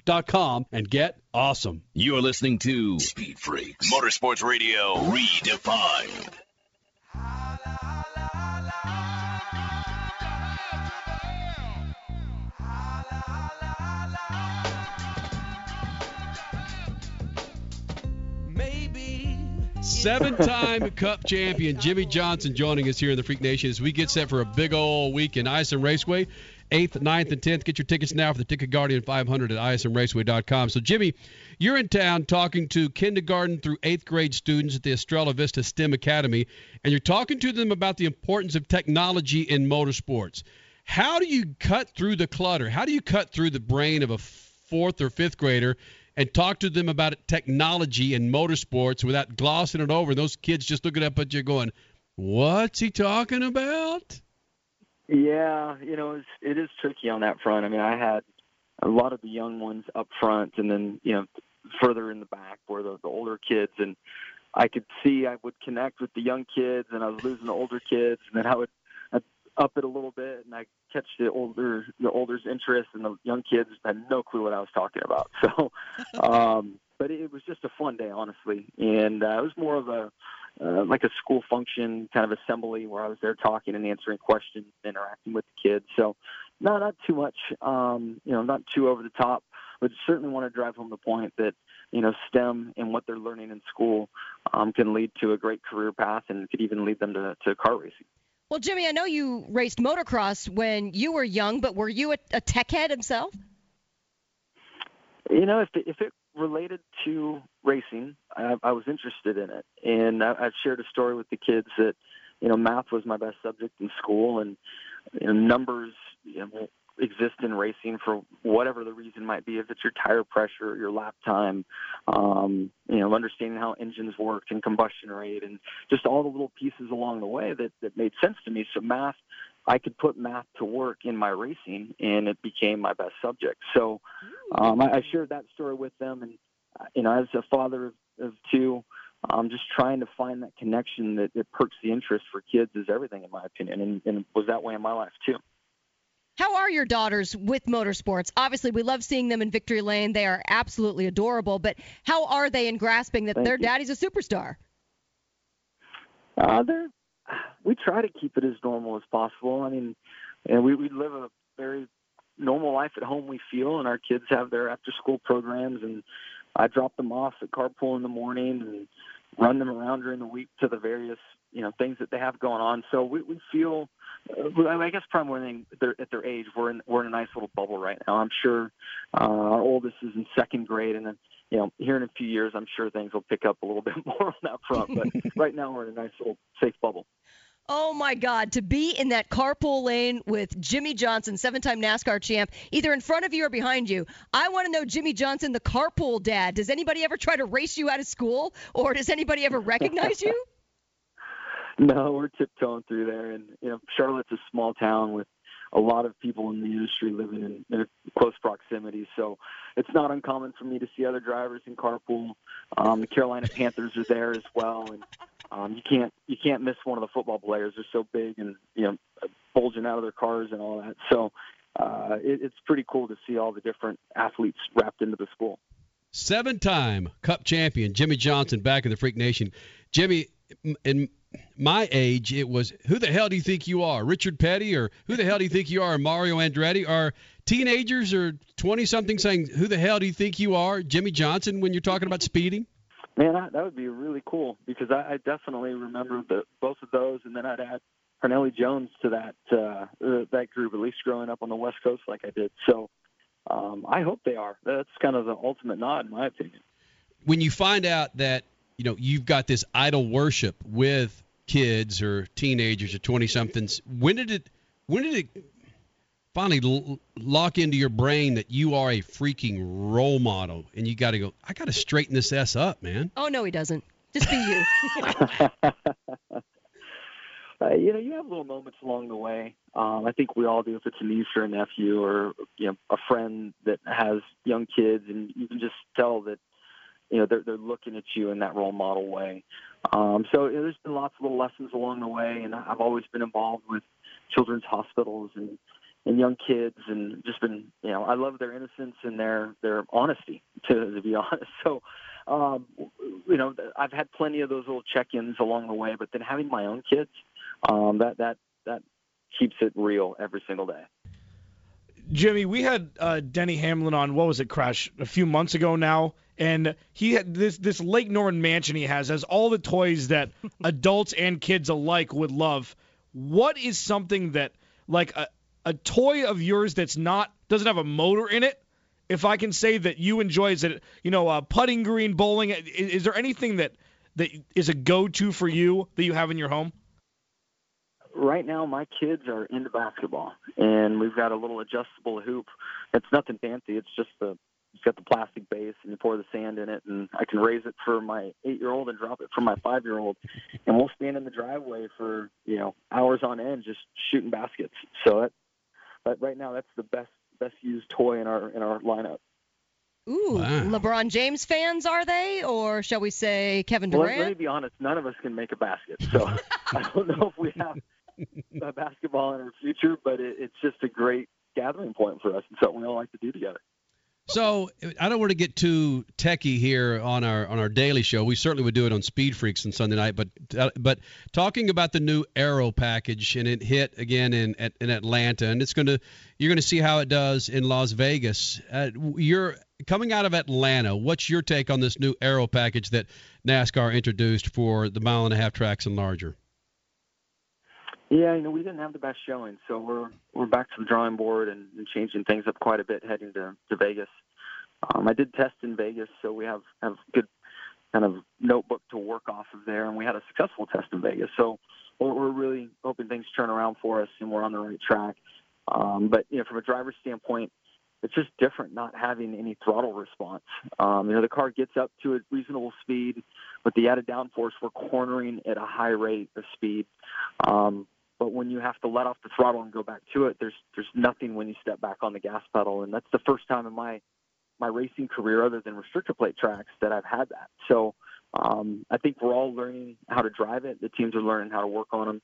and get awesome. You're listening to Speed Freaks Motorsports Radio Redefined. Maybe 7-time Cup champion Jimmie Johnson joining us here in the Freak Nation as we get set for a big old week in ISM Raceway. 8th, 9th, and 10th. Get your tickets now for the Ticket Guardian 500 at ismraceway.com. So, Jimmy, you're in town talking to kindergarten through 8th grade students at the Estrella Vista STEM Academy, and you're talking to them about the importance of technology in motorsports. How do you cut through the clutter? How do you cut through the brain of a 4th or 5th grader and talk to them about technology in motorsports without glossing it over? Those kids just looking up at you going, what's he talking about? Yeah, you know, it is tricky on that front. I mean, I had a lot of the young ones up front and then, you know, further in the back were the older kids. And I could see I would connect with the young kids and I was losing the older kids. And then I'd up it a little bit and I'd catch the older's interest, and the young kids had no clue what I was talking about. So, but it was just a fun day, honestly. And it was more of a like a school function kind of assembly where I was there talking and answering questions, interacting with the kids. So No, not too much. Not too over the top, but certainly want to drive home the point that, STEM and what they're learning in school can lead to a great career path and could even lead them to car racing. Well, Jimmie, I know you raced motocross when you were young, but were you a tech head himself? If it related to racing, I was interested in it. And I've shared a story with the kids that, math was my best subject in school, and numbers exist in racing for whatever the reason might be, if it's your tire pressure, your lap time, understanding how engines worked and combustion rate and just all the little pieces along the way that made sense to me. So math, I could put math to work in my racing, and it became my best subject. So I shared that story with them. And, as a father of two, just trying to find that connection that perks the interest for kids is everything, in my opinion, and was that way in my life, too. How are your daughters with motorsports? Obviously, we love seeing them in Victory Lane. They are absolutely adorable. But how are they in grasping that their daddy's a superstar? We try to keep it as normal as possible. I mean, we live a very normal life at home, we feel, and our kids have their after-school programs. And I drop them off at carpool in the morning and run them around during the week to the various, things that they have going on. So we feel, I guess probably more than at their age, we're in a nice little bubble right now. I'm sure our oldest is in second grade, and then, here in a few years, I'm sure things will pick up a little bit more on that front. But right now we're in a nice little safe bubble. Oh, my God, to be in that carpool lane with Jimmie Johnson, seven-time NASCAR champ, either in front of you or behind you. I want to know Jimmie Johnson, the carpool dad. Does anybody ever try to race you out of school, or does anybody ever recognize you? No, we're tiptoeing through there. And, Charlotte's a small town with a lot of people in the industry living in close proximity. So it's not uncommon for me to see other drivers in carpool. The Carolina Panthers are there as well. And you can't miss one of the football players. They're so big and, bulging out of their cars and all that. So it's pretty cool to see all the different athletes wrapped into the school. Seven-time Cup champion Jimmie Johnson back in the Freak Nation. Jimmie, in my age, it was, who the hell do you think you are, Richard Petty, or who the hell do you think you are, Mario Andretti? Are teenagers or 20-something saying, who the hell do you think you are, Jimmie Johnson, when you're talking about speeding? Man, that would be really cool, because I definitely remember both of those, and then I'd add Parnelli Jones to that group, at least growing up on the West Coast like I did. So I hope they are. That's kind of the ultimate nod, in my opinion. When you find out that, you've got this idol worship with kids or teenagers or 20-somethings, when did it finally lock into your brain that you are a freaking role model, and you got to go, I got to straighten this ass up, man? Oh, no, he doesn't. Just be you. You have little moments along the way. I think we all do, if it's a niece or a nephew or, a friend that has young kids, and you can just tell that, they're looking at you in that role model way. So there's been lots of little lessons along the way, and I've always been involved with children's hospitals and young kids, and just been, I love their innocence and their honesty, to be honest. So, I've had plenty of those little check-ins along the way, but then having my own kids, that keeps it real every single day. Jimmie, we had Denny Hamlin on, Crash, a few months ago now, and he had this Lake Norman mansion he has all the toys that adults and kids alike would love. What is something that, like, a toy of yours that's doesn't have a motor in it, if I can say, that you enjoy? Is it, putting green, bowling? Is there anything that is a go-to for you that you have in your home? Right now, my kids are into basketball, and we've got a little adjustable hoop. It's nothing fancy. It's just it's got the plastic base, and you pour the sand in it, and I can raise it for my 8-year-old and drop it for my 5-year-old, and we'll stand in the driveway for, hours on end just shooting baskets. So but right now, that's the best used toy in our lineup. Ooh, wow. LeBron James fans, are they? Or shall we say Kevin Durant? Let me be honest, none of us can make a basket. So I don't know if we have a basketball in our future, but it's just a great gathering point for us and something we all like to do together. So I don't want to get too techie here on our daily show. We certainly would do it on Speed Freaks on Sunday night. But talking about the new aero package, and it hit again in Atlanta, and it's you're gonna see how it does in Las Vegas. You're coming out of Atlanta. What's your take on this new aero package that NASCAR introduced for the mile-and-a-half tracks and larger? Yeah, we didn't have the best showing, so we're back to the drawing board and changing things up quite a bit heading to Vegas. I did test in Vegas, so we have good kind of notebook to work off of there, and we had a successful test in Vegas. So we're really hoping things turn around for us and we're on the right track. But, from a driver's standpoint, it's just different not having any throttle response. The car gets up to a reasonable speed, but the added downforce, we're cornering at a high rate of speed. But when you have to let off the throttle and go back to it, there's nothing when you step back on the gas pedal. And that's the first time in my racing career, other than restrictor plate tracks, that I've had that. So I think we're all learning how to drive it. The teams are learning how to work on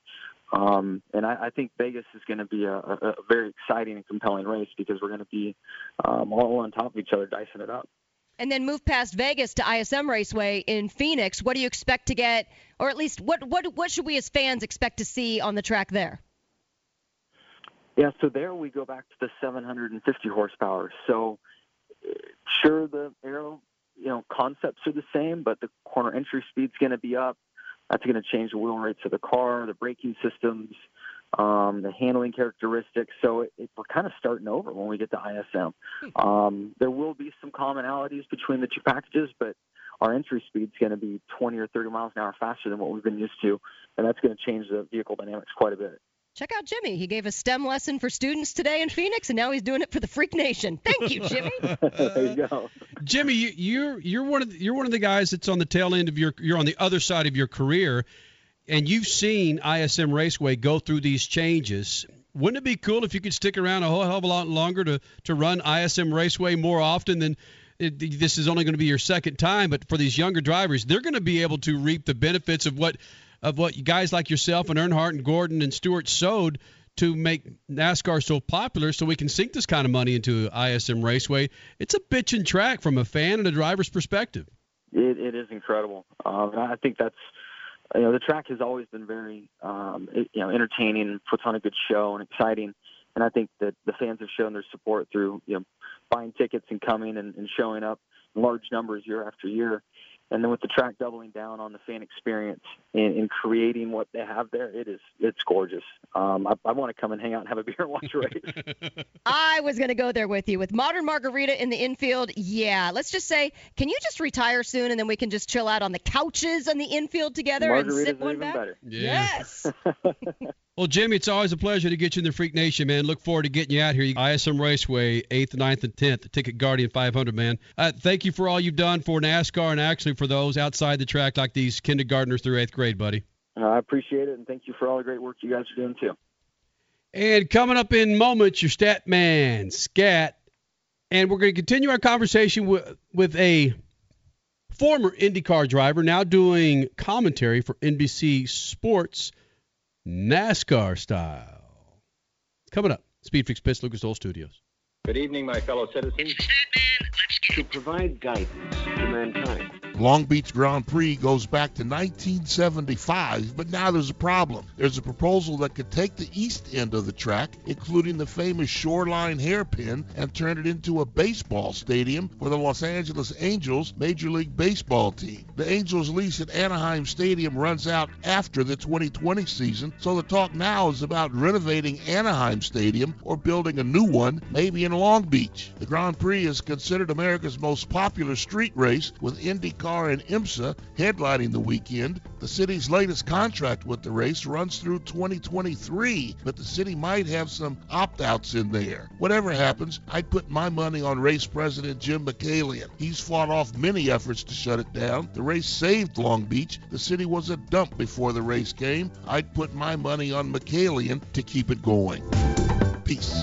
them. And I think Vegas is going to be a very exciting and compelling race because we're going to be all on top of each other, dicing it up. And then move past Vegas to ISM Raceway in Phoenix. What do you expect to get, or at least what should we as fans expect to see on the track there? Yeah, so there we go back to the 750 horsepower. So sure, the aero concepts are the same, but the corner entry speed's going to be up. That's going to change the wheel rates of the car, the braking systems, the handling characteristics. So we're kind of starting over when we get to ISM. There will be some commonalities between the two packages, but our entry speed is going to be 20 or 30 miles an hour faster than what we've been used to, and that's going to change the vehicle dynamics quite a bit. Check out Jimmy. He gave a STEM lesson for students today in Phoenix, and now he's doing it for the Freak Nation. Thank you, Jimmy. There you go. Jimmy, you're one of the guys that's on the tail end of you're on the other side of your career, and you've seen ISM Raceway go through these changes. Wouldn't it be cool if you could stick around a whole hell of a lot longer to run ISM Raceway more often than this is only going to be your second time? But for these younger drivers, they're going to be able to reap the benefits of what guys like yourself and Earnhardt and Gordon and Stewart sowed to make NASCAR so popular, so we can sink this kind of money into ISM Raceway. It's a bitchin' track from a fan and a driver's perspective. It is incredible. I think that's the track has always been very entertaining and puts on a good show and exciting. And I think that the fans have shown their support through buying tickets and coming and showing up in large numbers year after year. And then with the track doubling down on the fan experience and creating what they have there, it's gorgeous. I want to come and hang out and have a beer and watch a race. I was going to go there with you. With Modern Margarita in the infield, yeah. Let's just say, can you just retire soon and then we can just chill out on the couches on the infield together and sip one back? Better. Yeah. Yes. Well, Jimmy, it's always a pleasure to get you in the Freak Nation, man. Look forward to getting you out here. ISM Raceway, 8th, 9th, and 10th, Ticket Guardian 500, man. Thank you for all you've done for NASCAR and actually for those outside the track like these kindergartners through 8th grade, buddy. I appreciate it, and thank you for all the great work you guys are doing, too. And coming up in moments, your Statman, Scat, and we're going to continue our conversation with a former IndyCar driver now doing commentary for NBC Sports NASCAR style. Coming up, Speed Freaks Pits, Lucas Oil Studios. Good evening, my fellow citizens. To provide guidance to mankind. Long Beach Grand Prix goes back to 1975, but now there's a problem. There's a proposal that could take the east end of the track, including the famous Shoreline Hairpin, and turn it into a baseball stadium for the Los Angeles Angels Major League Baseball team. The Angels' lease at Anaheim Stadium runs out after the 2020 season, so the talk now is about renovating Anaheim Stadium or building a new one, maybe in Long Beach. The Grand Prix is considered America's most popular street race, with IndyCar and IMSA headlining the weekend. The city's latest contract with the race runs through 2023, but the city might have some opt-outs in there. Whatever happens, I'd put my money on race president Jim McCallion. He's fought off many efforts to shut it down. The race saved Long Beach. The city was a dump before the race came. I'd put my money on McCallion to keep it going. Peace.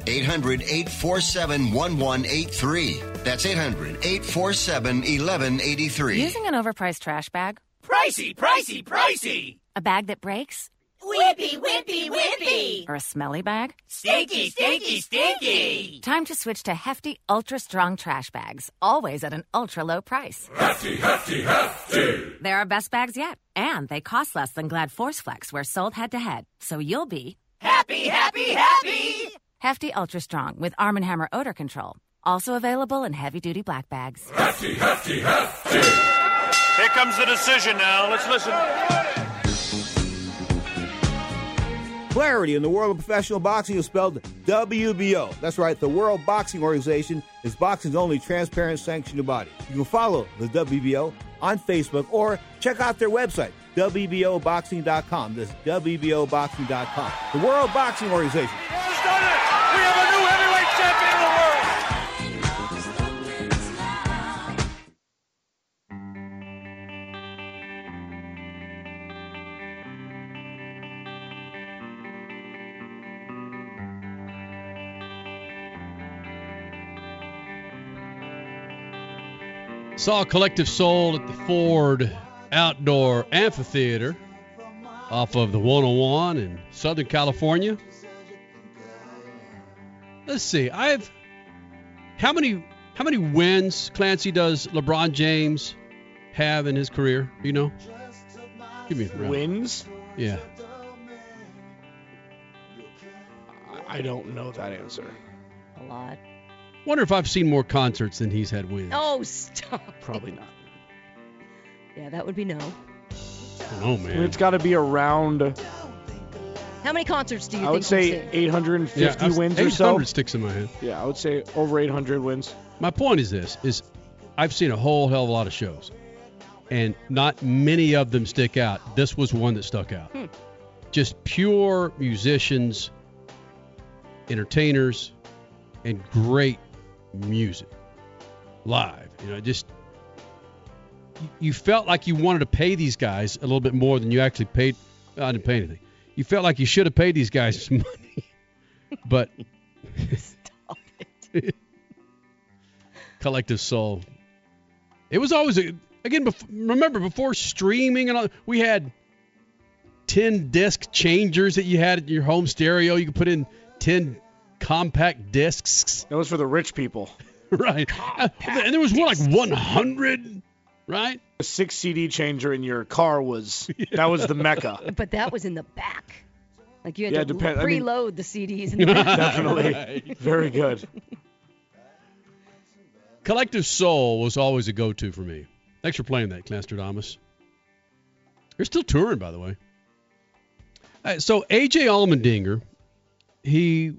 800-847-1183. That's 800-847-1183. Using an overpriced trash bag? Pricey, pricey, pricey! A bag that breaks? Whippy, whippy, whippy! Or a smelly bag? Stinky, stinky, stinky! Time to switch to hefty, ultra-strong trash bags, always at an ultra-low price. Hefty, hefty, hefty! They're our best bags yet, and they cost less than Glad Force Flex, where sold head-to-head. So you'll be... happy, happy, happy! Hefty Ultra Strong with Arm & Hammer Odor Control. Also available in heavy-duty black bags. Hefty, hefty, hefty! Here comes the decision now. Let's listen. Clarity in the world of professional boxing is spelled WBO. That's right. The World Boxing Organization is boxing's only transparent, sanctioned body. You can follow the WBO on Facebook or check out their website, WBOBoxing.com. That's WBOBoxing.com. The World Boxing Organization. Saw Collective Soul at the Ford Outdoor Amphitheater off of the 101 in Southern California. Let's see. How many wins, Clancy, does LeBron James have in his career? You know? Give me a round. Wins? Yeah. I don't know that answer. A lot. Wonder if I've seen more concerts than he's had wins. Oh, stop. Probably not. Yeah, that would be no. No, man. It's got to be around... How many concerts do you think you've seen? I would say 850 wins or so. 800 sticks in my head. Yeah, I would say over 800 wins. My point is this, is I've seen a whole hell of a lot of shows, and not many of them stick out. This was one that stuck out. Just pure musicians, entertainers, and great music live. You know, just you felt like you wanted to pay these guys a little bit more than you actually paid. I didn't pay anything. You felt like you should have paid these guys some money, but stop it. Collective Soul. It was always before streaming and all, we had 10 disc changers that you had at your home stereo. You could put in 10 compact discs. That was for the rich people. Right. And there was one like 100, right? A 6 CD changer in your car that was the mecca. But that was in the back. Like you had to reload the CDs in the back. Definitely. Right. Very good. Collective Soul was always a go-to for me. Thanks for playing that, Clasterdamus. They're still touring, by the way. So AJ Allmendinger, he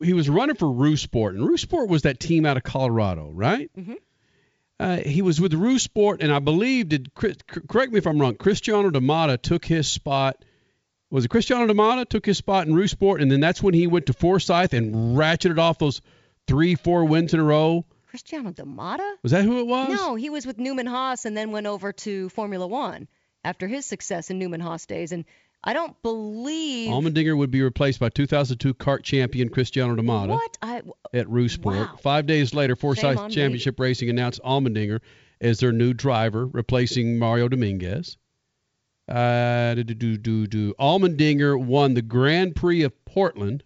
was running for RuSPORT, and RuSPORT was that team out of Colorado, right? Mm-hmm. He was with RuSPORT, and I believe, correct me if I'm wrong, Cristiano D'Amata took his spot. Was it Cristiano D'Amata took his spot in RuSPORT, and then that's when he went to Forsyth and ratcheted off those 3-4 wins in a row? Cristiano D'Amata? Was that who it was? No, he was with Newman-Haas and then went over to Formula One after his success in Newman-Haas days, and I don't believe Allmendinger would be replaced by 2002 CART champion Cristiano D'Amata at RuSPORT. Wow. 5 days later, Forsyth Championship Racing announced Allmendinger as their new driver, replacing Mario Dominguez. Allmendinger won the Grand Prix of Portland.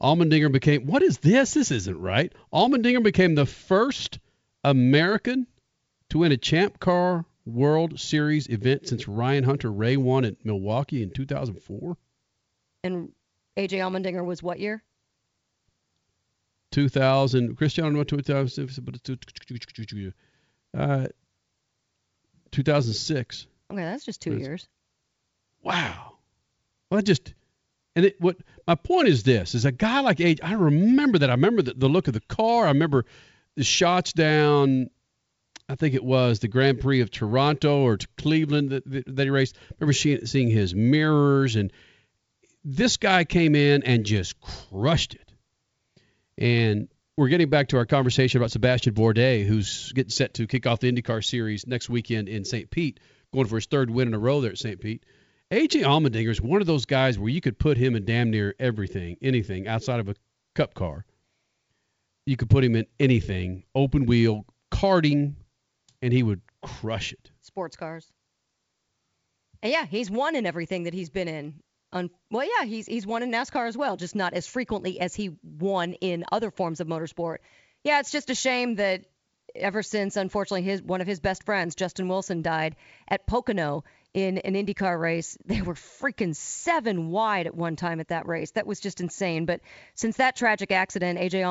Allmendinger became, what is this? This isn't right. Allmendinger became the first American to win a Champ Car World Series event since Ryan Hunter Ray won at Milwaukee in 2004. And A.J. Allmendinger was what year? 2000. Cristiano went to 2006. Okay, that's just 2 years. Wow. Well, what my point is this, is a guy like A.J., I remember that. I remember the look of the car. I remember the shots down, I think it was the Grand Prix of Toronto or to Cleveland that he raced. I remember seeing his mirrors, and this guy came in and just crushed it. And we're getting back to our conversation about Sebastian Bourdais, who's getting set to kick off the IndyCar series next weekend in St. Pete, going for his third win in a row there at St. Pete. AJ Allmendinger is one of those guys where you could put him in damn near anything outside of a cup car. You could put him in anything, open wheel, karting, and he would crush it. Sports cars. And yeah, he's won in everything that he's been in. Well, yeah, he's won in NASCAR as well, just not as frequently as he won in other forms of motorsport. Yeah, it's just a shame that ever since, unfortunately, one of his best friends, Justin Wilson, died at Pocono in an IndyCar race. They were freaking 7 wide at one time at that race. That was just insane. But since that tragic accident, AJ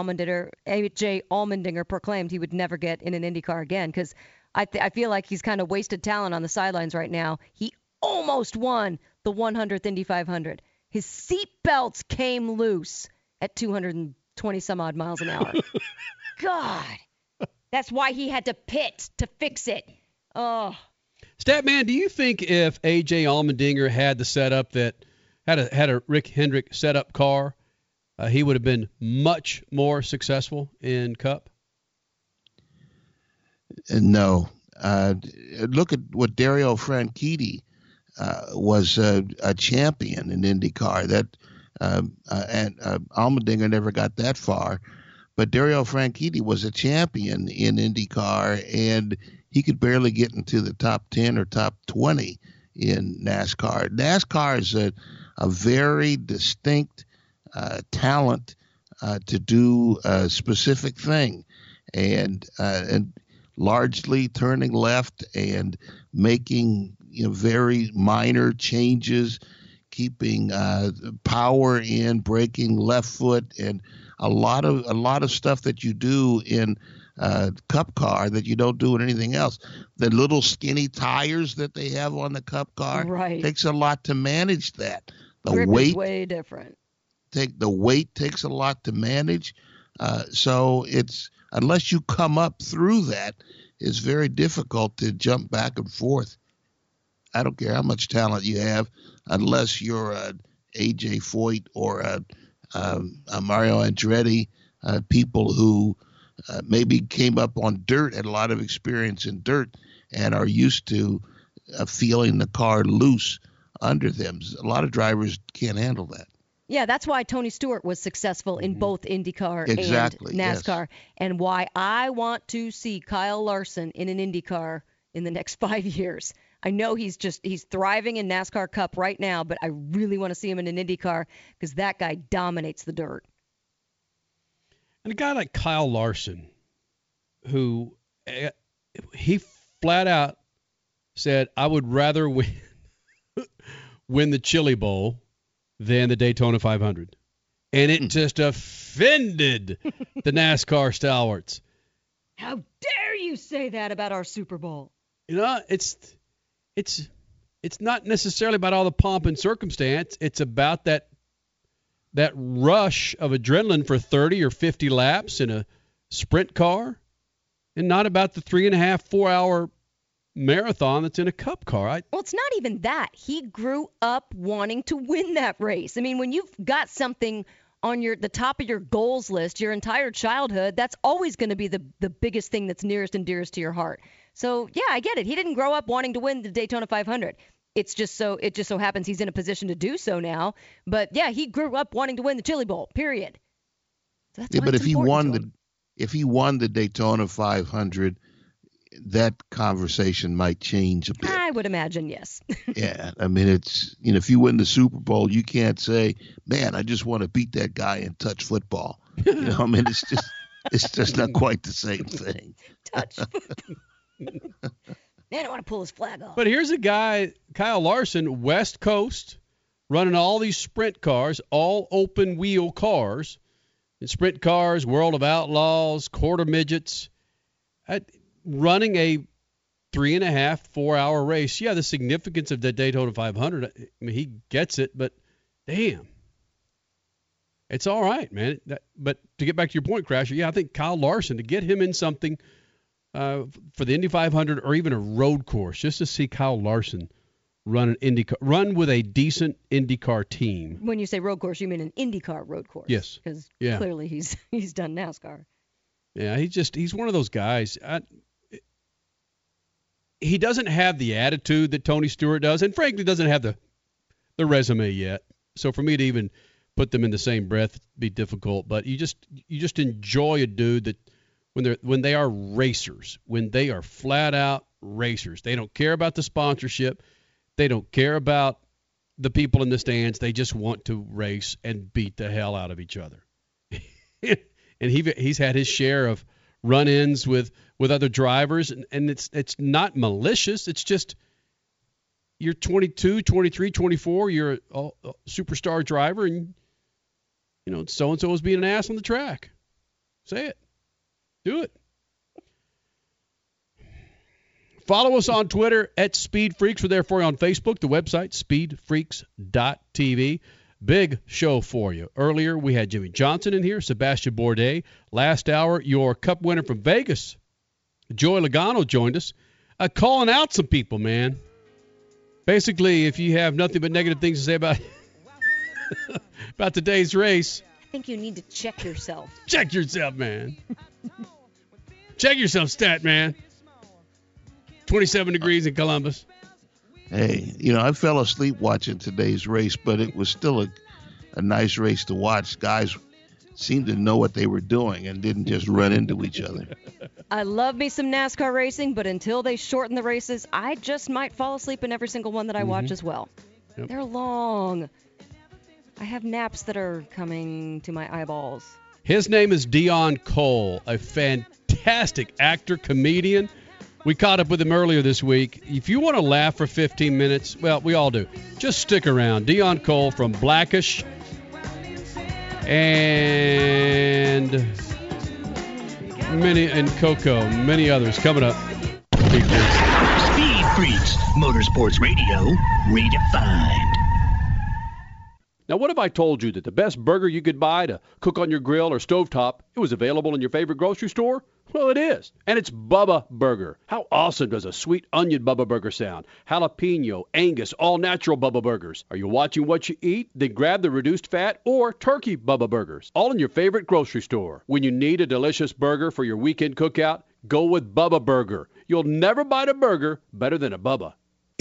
Allmendinger proclaimed he would never get in an IndyCar again, because I feel like he's kind of wasted talent on the sidelines right now. He almost won the 100th Indy 500. His seatbelts came loose at 220 some odd miles an hour. God, that's why he had to pit to fix it. Oh. Statman, do you think if A.J. Allmendinger had the setup that had a Rick Hendrick setup car, he would have been much more successful in Cup? No. Look at what Dario Franchitti was a champion in IndyCar. And Allmendinger never got that far, but Dario Franchitti was a champion in IndyCar, and he could barely get into the top 10 or top 20 in NASCAR. NASCAR is a very distinct talent to do a specific thing, and largely turning left and making very minor changes, keeping power in, braking left foot, and a lot of stuff that you do in cup car that you don't do in anything else. The little skinny tires that they have on the cup car, right, takes a lot to manage that. The grip weight is way different. The weight takes a lot to manage. So it's, unless you come up through that, it's very difficult to jump back and forth. I don't care how much talent you have, unless you're a AJ Foyt or a Mario Andretti, people who maybe came up on dirt, had a lot of experience in dirt, and are used to feeling the car loose under them. A lot of drivers can't handle that. Yeah, that's why Tony Stewart was successful in both IndyCar and NASCAR, yes, and why I want to see Kyle Larson in an IndyCar in the next 5 years. I know he's thriving in NASCAR Cup right now, but I really want to see him in an IndyCar because that guy dominates the dirt. And a guy like Kyle Larson, who he flat out said, I would rather win the Chili Bowl than the Daytona 500. And it just offended the NASCAR stalwarts. How dare you say that about our Super Bowl? You know, it's not necessarily about all the pomp and circumstance. It's about that rush of adrenaline for 30 or 50 laps in a sprint car, and not about the 3.5, 4-hour marathon that's in a cup car. Well, it's not even that. He grew up wanting to win that race. I mean, when you've got something on the top of your goals list your entire childhood, that's always going to be the biggest thing that's nearest and dearest to your heart. So, yeah, I get it. He didn't grow up wanting to win the Daytona 500. It just so happens he's in a position to do so now. But, yeah, he grew up wanting to win the Chili Bowl, period. So that's but if he won the Daytona 500, that conversation might change a bit. I would imagine, yes. Yeah, I mean, it's, you know, if you win the Super Bowl, you can't say, man, I just want to beat that guy and touch football. You know, I mean, it's just not quite the same thing. Touch football. Man, I want to pull his flag off. But here's a guy, Kyle Larson, West Coast, running all these sprint cars, all open wheel cars, and sprint cars, World of Outlaws, quarter midgets, running a 3.5, 4-hour race. Yeah, the significance of the Daytona 500, I mean, he gets it, but damn. It's all right, man. But to get back to your point, Crasher, yeah, I think Kyle Larson, to get him in something for the Indy 500 or even a road course, just to see Kyle Larson run an IndyCar, run with a decent IndyCar team. When you say road course, you mean an IndyCar road course. Yes. Because clearly he's done NASCAR. Yeah, he's one of those guys. He doesn't have the attitude that Tony Stewart does, and frankly doesn't have the resume yet. So for me to even put them in the same breath would be difficult. But you just enjoy a dude that, when they are racers, when they are flat out racers, they don't care about the sponsorship, they don't care about the people in the stands, they just want to race and beat the hell out of each other. And he's had his share of run-ins with other drivers, and it's not malicious. It's just you're 22, 23, 24, you're a superstar driver, and you know so-and-so was being an ass on the track. Say it. Do it. Follow us on Twitter at Speed Freaks. We're there for you on Facebook, the website, speedfreaks.tv. Big show for you. Earlier, we had Jimmie Johnson in here, Sebastian Bourdais. Last hour, your Cup winner from Vegas, Joey Logano, joined us. Calling out some people, man. Basically, if you have nothing but negative things to say about today's race, I think you need to check yourself. Check yourself, man. Check yourself, Statman. 27 degrees in Columbus. Hey, you know, I fell asleep watching today's race, but it was still a nice race to watch. Guys seemed to know what they were doing and didn't just run into each other. I love me some NASCAR racing, but until they shorten the races, I just might fall asleep in every single one that I watch as well. Yep. They're long. I have naps that are coming to my eyeballs. His name is Deon Cole, a fantastic actor, comedian. We caught up with him earlier this week. If you want to laugh for 15 minutes, well, we all do. Just stick around. Deon Cole from Blackish and Coco, many others coming up. Speed Freaks, Motorsports Radio, redefined. Now, what if I told you that the best burger you could buy to cook on your grill or stovetop, it was available in your favorite grocery store? Well, it is. And it's Bubba Burger. How awesome does a sweet onion Bubba Burger sound? Jalapeno, Angus, all-natural Bubba Burgers. Are you watching what you eat? Then grab the reduced fat or turkey Bubba Burgers, all in your favorite grocery store. When you need a delicious burger for your weekend cookout, go with Bubba Burger. You'll never bite a burger better than a Bubba.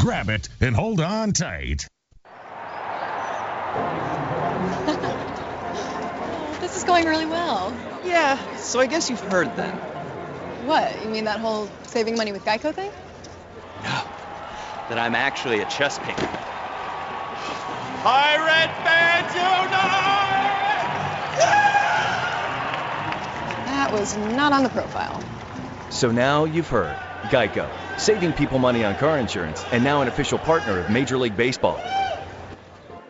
Grab it and hold on tight. This is going really well. Yeah, so I guess you've heard then. What? You mean that whole saving money with Geico thing? No. that I'm actually a chess pick. Pirate fans unite! Yeah! That was not on the profile. So now you've heard. Geico, saving people money on car insurance, and now an official partner of Major League Baseball.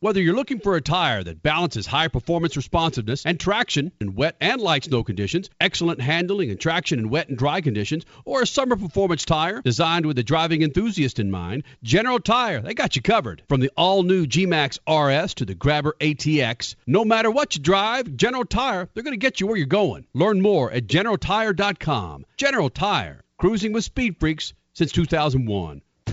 Whether you're looking for a tire that balances high performance responsiveness and traction in wet and light snow conditions, excellent handling and traction in wet and dry conditions, or a summer performance tire designed with the driving enthusiast in mind, General Tire, they got you covered. From the all-new G-Max RS to the Grabber ATX, no matter what you drive, General Tire, they're going to get you where you're going. Learn more at GeneralTire.com. General Tire, cruising with Speed Freaks since 2001.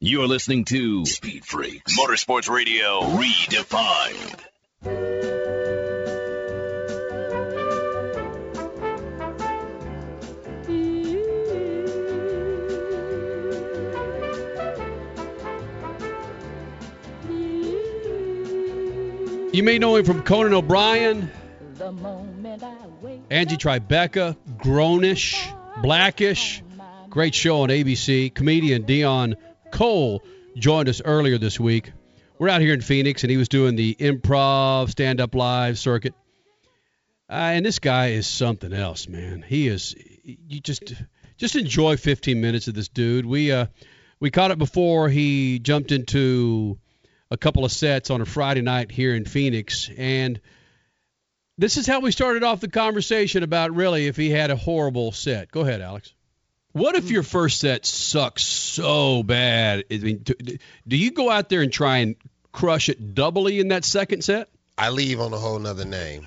You're listening to Speed Freaks, Motorsports Radio Redefined. You may know him from Conan O'Brien, Angie Tribeca, Grownish, Blackish. Great show on ABC. Comedian Deon Cole joined us earlier this week. We're out here in Phoenix, and he was doing the improv, stand-up live circuit. And this guy is something else, man. He is. You just enjoy 15 minutes of this dude. We caught it before he jumped into a couple of sets on a Friday night here in Phoenix, and this is how we started off the conversation about really if he had a horrible set. Go ahead, Alex. What if your first set sucks so bad? I mean, do you go out there and try and crush it doubly in that second set? I leave on a whole nother name.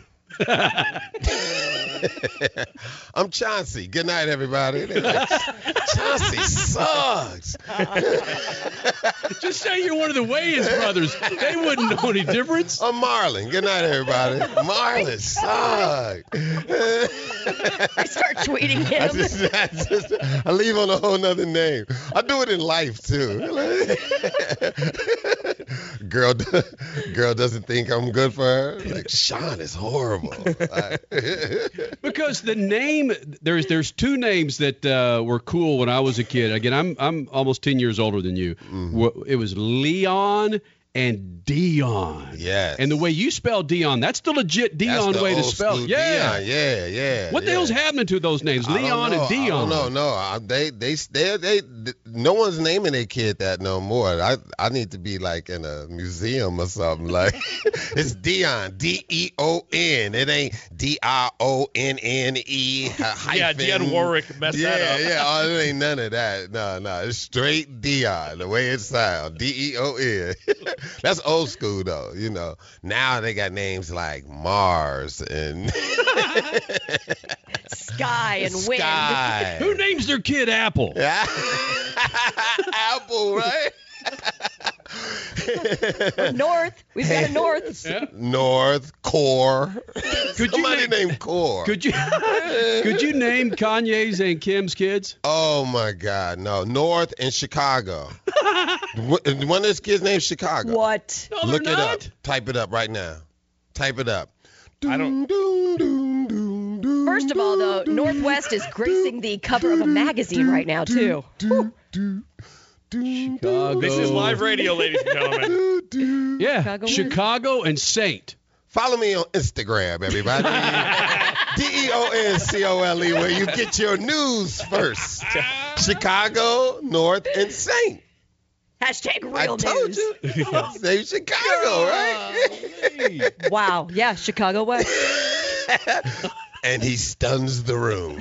I'm Chauncey. Good night, everybody. Like, Chauncey sucks. Just say you're one of the Wayans brothers. They wouldn't know any difference. I'm Marlon. Good night, everybody. Marlon sucks. I start tweeting him. I leave on a whole nother name. I do it in life, too. Girl doesn't think I'm good for her. Like, Sean is horrible. Because the name, there's two names that were cool when I was a kid. Again, I'm almost 10 years older than you. Mm-hmm. It was Leon and Deon. Yes. And the way you spell Deon, that's the legit Deon way to spell it. Yeah. Deon. Yeah. What the hell's happening to those names, Leon and Deon? No. They no one's naming their kid that no more. I need to be like in a museum or something. Like it's Deon, D-E-O-N. It ain't D-I-O-N-N-E. Yeah, Dionne Warwick messed that up. Yeah, it ain't none of that. No, it's straight Deon the way it sounds. D-E-O-N. That's old school, though. You know, now they got names like Mars and Sky and Wind. Who names their kid Apple? Apple, right? North. We've got a North. Yeah. North, Core. Somebody named Core. Could you name Kanye's and Kim's kids? Oh, my God, no. North and Chicago. One of those kids named Chicago. What? No, look it up. Type it up right now. Type it up. I don't... First of all, though, Northwest is gracing the cover of a magazine right now, too. Chicago. This is live radio, ladies and gentlemen. Yeah, Chicago and Saint. Follow me on Instagram, everybody. DEONCOLE, where you get your news first. Chicago, North, and Saint. Hashtag real news. I told you. Save Chicago, right? Wow. Yeah, Chicago West. And he stuns the room.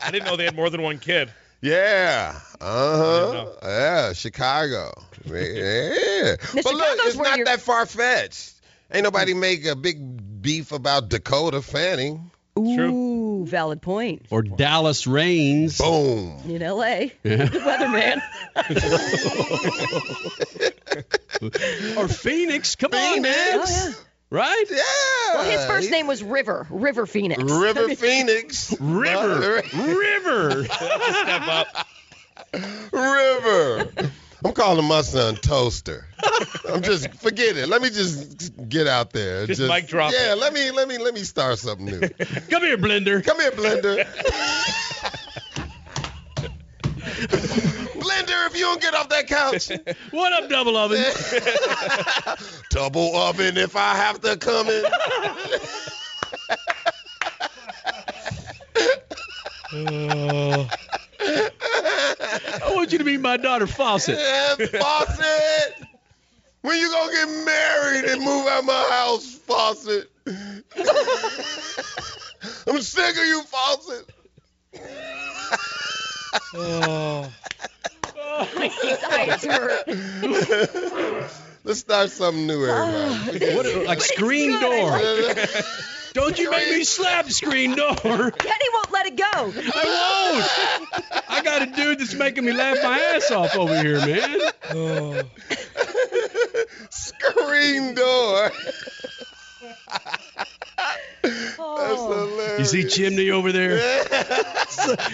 I didn't know they had more than one kid. Yeah. Uh-huh. Yeah, Chicago. Yeah. But look, it's not that far-fetched. Ain't nobody make a big beef about Dakota Fanning. Ooh, true. Valid point. Or Dallas Reigns. Boom. In L.A. Yeah. The weatherman. Or Phoenix. Come on, man. Oh, yeah. Right? Yeah. Well, his first name was River. River Phoenix. River Phoenix. River. River. That's a step up. River. I'm calling my son Toaster. I'm just forget it. Let me just get out there. Just mic drop. Yeah, it. let me start something new. Come here, Blender. Come here, Blender. Blender, if you don't get off that couch. What up, double oven? Double oven if I have to come in. I want you to meet my daughter, Fawcett. Fawcett! When you gonna get married and move out of my house, Fawcett? I'm sick of you, Fawcett. Oh. Let's start something new, everybody. Like screen door. Don't you make me slap screen door. Kenny won't let it go. I won't. I got a dude that's making me laugh my ass off over here, man. Oh. Screen door. Oh. That's hilarious. You see Chimney over there?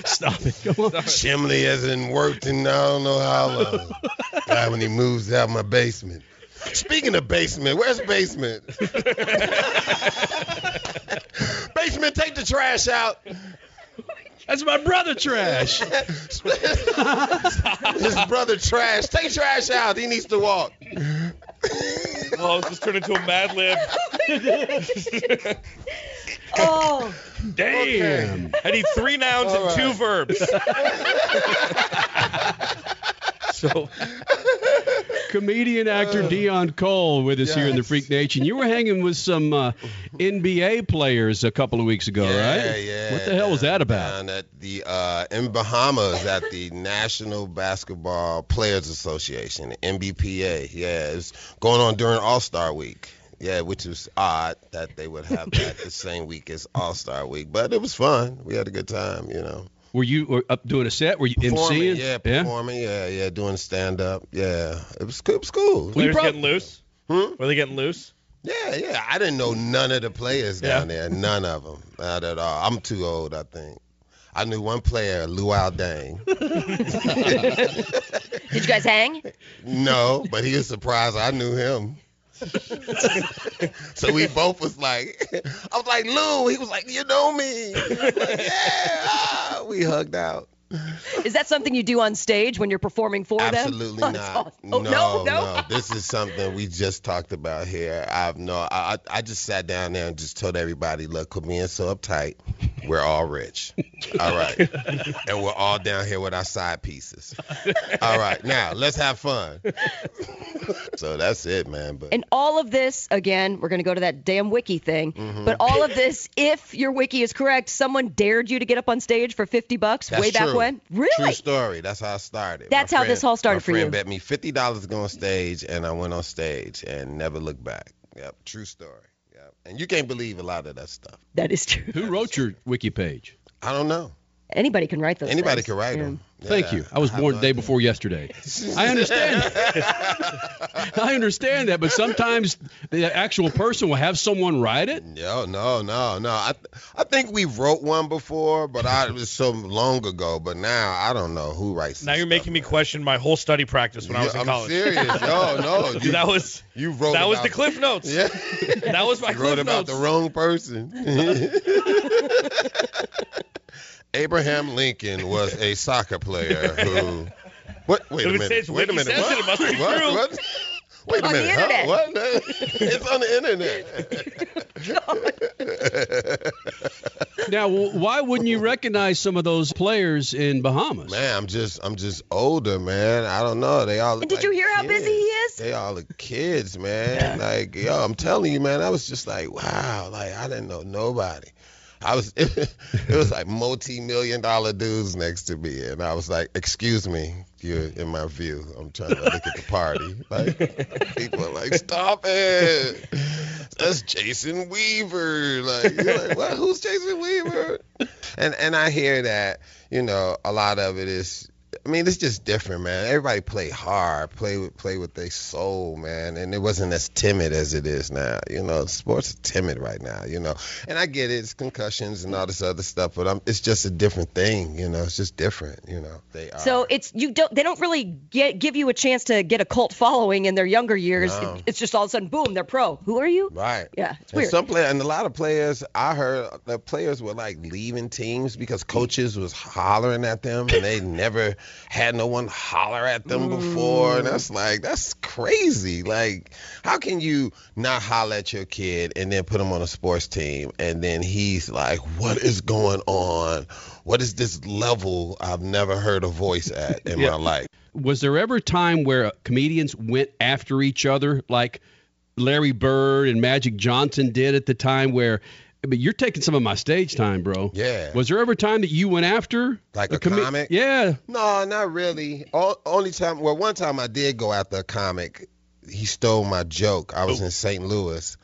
Stop it. Come on. Chimney hasn't worked in I don't know how long. God, when he moves out my basement. Speaking of basement, where's basement? Basement, take the trash out. That's my brother trash. His brother trash. Take trash out. He needs to walk. Oh, this turned into a Mad Lib. Oh. Damn. Okay. I need 3 nouns and 2 verbs. So, comedian, actor Deon Cole with us here in the Freak Nation. You were hanging with some NBA players a couple of weeks ago, right? Yeah, what the hell was that about? In Bahamas at the National Basketball Players Association, the NBPA. Yeah, it was going on during All-Star Week. Yeah, which was odd that they would have that the same week as All-Star Week. But it was fun. We had a good time, you know. Were you up doing a set? Were you emceeing? Yeah, performing. Yeah, doing stand-up. Yeah, it was cool. Were you getting loose? Hmm? Were they getting loose? Yeah. I didn't know none of the players down there. None of them. Not at all. I'm too old, I think. I knew one player, Luau Dang. Did you guys hang? No, but he was surprised I knew him. So we both was like, I was like, Lou. He was like, you know me. Like, yeah. We hugged out. Is that something you do on stage when you're performing for them? Absolutely not. No. This is something we just talked about here. I just sat down there and just told everybody, look, quit being so uptight. We're all rich. All right. And we're all down here with our side pieces. All right. Now, let's have fun. So that's it, man. But and all of this, again, we're going to go to that damn wiki thing. Mm-hmm. But all of this, if your wiki is correct, someone dared you to get up on stage for $50 that's way back when? Really? True story. That's how I started. That's how this all started for you. My friend bet me $50 to go on stage, and I went on stage and never looked back. Yep. True story. And you can't believe a lot of that stuff. That is true. Who wrote your wiki page? I don't know. Anybody can write those. Anybody can write them. Yeah. Thank you. I was born the day before yesterday. I understand. I understand that, but sometimes the actual person will have someone write it. No. I think we wrote one before, but it was so long ago. But now I don't know who writes. Now you're making me question my whole study practice when I was in college. I'm serious. No. That was the Cliff Notes. Yeah. That was my Cliff Notes. You wrote about the wrong person. Abraham Lincoln was a soccer player who. What? Wait a minute. What? Wait a minute. Huh? What? It's on the internet. Now, why wouldn't you recognize some of those players in Bahamas? Man, I'm just older, man. I don't know. They all. Look did like you hear kids. How busy he is? They all look kids, man. Yeah. Like, yo, I'm telling you, man. I was just like, wow. Like, I didn't know nobody. It was like multi-million-dollar dudes next to me, and I was like, "Excuse me, you're in my view. I'm trying to look at the party." Like people are like, "Stop it! That's Jason Weaver." Like, you're like, "What? Who's Jason Weaver?" And I hear that, you know, a lot of it is. I mean, it's just different, man. Everybody play hard, play with their soul, man. And it wasn't as timid as it is now. You know, sports are timid right now, you know. And I get it. It's concussions and all this other stuff, but it's just a different thing, you know. It's just different, you know. They are. So they don't really give you a chance to get a cult following in their younger years. No. It's just all of a sudden, boom, they're pro. Who are you? Right. Yeah, it's weird. And a lot of players, I heard the players were like leaving teams because coaches was hollering at them and they never – had no one holler at them before. And that's crazy. Like, how can you not holler at your kid and then put him on a sports team and then he's like, what is going on? What is this level I've never heard a voice at in my life? Was there ever a time where comedians went after each other like Larry Bird and Magic Johnson did at the time where but you're taking some of my stage time, bro. Yeah. Was there ever a time that you went after? Like a comic? Yeah. No, not really. One time I did go after a comic. He stole my joke. I was in St. Louis.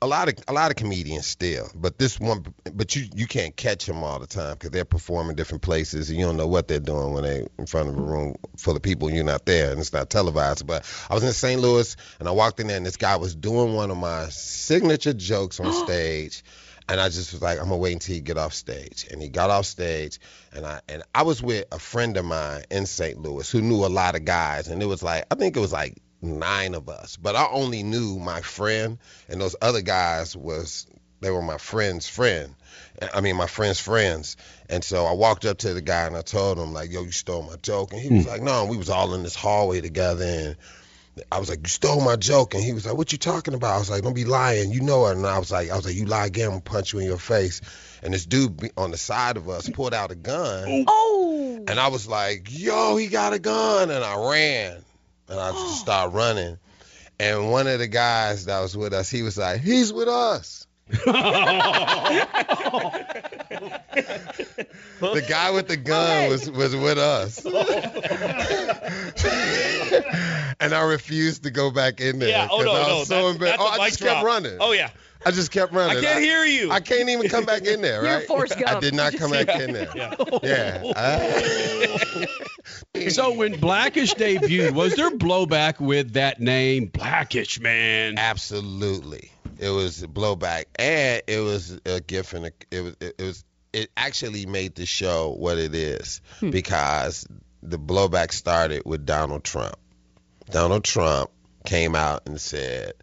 A lot of comedians still, but this one, but you can't catch them all the time because they're performing different places and you don't know what they're doing when they're in front of a room full of people and you're not there and it's not televised. But I was in St. Louis and I walked in there and this guy was doing one of my signature jokes on stage. And I just was like, I'm going to wait until he get off stage. And he got off stage, and I was with a friend of mine in St. Louis who knew a lot of guys. And it was like, I think it was like 9 of us. But I only knew my friend, and those other guys they were my friend's friend. I mean, my friend's friends. And so I walked up to the guy, and I told him, like, yo, you stole my joke. And he was like, no, we was all in this hallway together, and I was like, you stole my joke. And he was like, what you talking about? I was like, don't be lying. You know it. And I was like, you lie again, I'm going to punch you in your face. And this dude on the side of us pulled out a gun. Oh. And I was like, yo, he got a gun. And I ran. And I just started running. And one of the guys that was with us, he was like, he's with us. The guy with the gun was with us. And I refused to go back in there. Yeah, I was so embarrassed. I just kept running. Oh, yeah. I just kept running. I can't hear you. I can't even come back in there, right? You're Forrest Gump. I did not come back in there. Yeah. So when Blackish debuted, was there blowback with that name, Blackish, man? Absolutely. It was a blowback, and it was a gift, and it actually made the show what it is because the blowback started with Donald Trump. Donald Trump came out and said,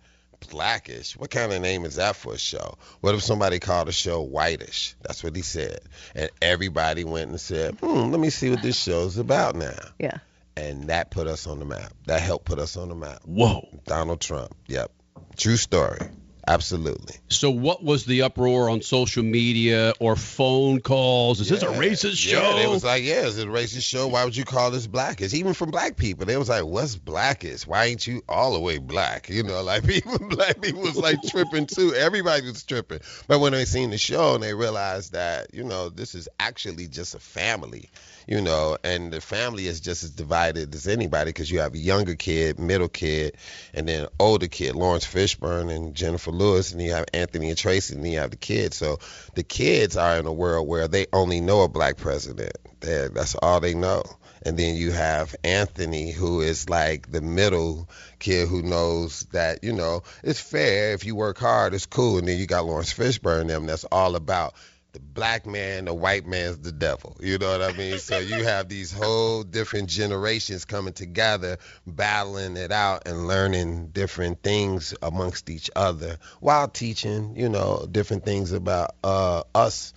Blackish? What kind of name is that for a show? What if somebody called a show Whitish? That's what he said. And everybody went and said, let me see what this show's about now. Yeah. And that put us on the map. That helped put us on the map. Whoa. Donald Trump. Yep. True story. Absolutely. So what was the uproar on social media or phone calls? Is this a racist show? They was like, is it a racist show? Why would you call this Blackish? Even from black people, they was like, what's Blackish? Why ain't you all the way black? You know, like black people was like tripping too. Everybody was tripping. But when they seen the show and they realized that, you know, this is actually just a family, you know, and the family is just as divided as anybody because you have a younger kid, middle kid, and then older kid, Lawrence Fishburne and Jennifer Lewis, and you have Anthony and Tracy, and you have the kids. So the kids are in a world where they only know a black president. That's all they know. And then you have Anthony, who is like the middle kid who knows that, you know, it's fair. If you work hard, it's cool. And then you got Lawrence Fishburne and them. That's all about the black man, the white man's the devil. You know what I mean? So you have these whole different generations coming together, battling it out and learning different things amongst each other while teaching, you know, different things about us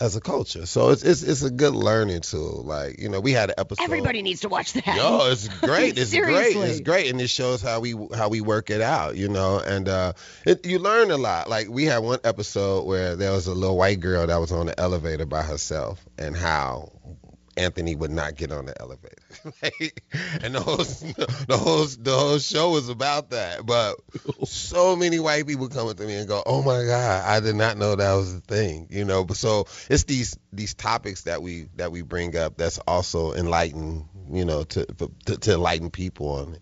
as a culture. So it's a good learning tool. Like, you know, we had an episode. Everybody needs to watch that. Yo, it's great. It's great. It's great. And it shows how we work it out, you know. And you learn a lot. Like, we had one episode where there was a little white girl that was on the elevator by herself, and how Anthony would not get on the elevator. And the whole show was about that. But so many white people coming to me and go, "Oh my God, I did not know that was a thing." You know, but so it's these topics that we bring up that's also enlightening, you know, to enlighten people on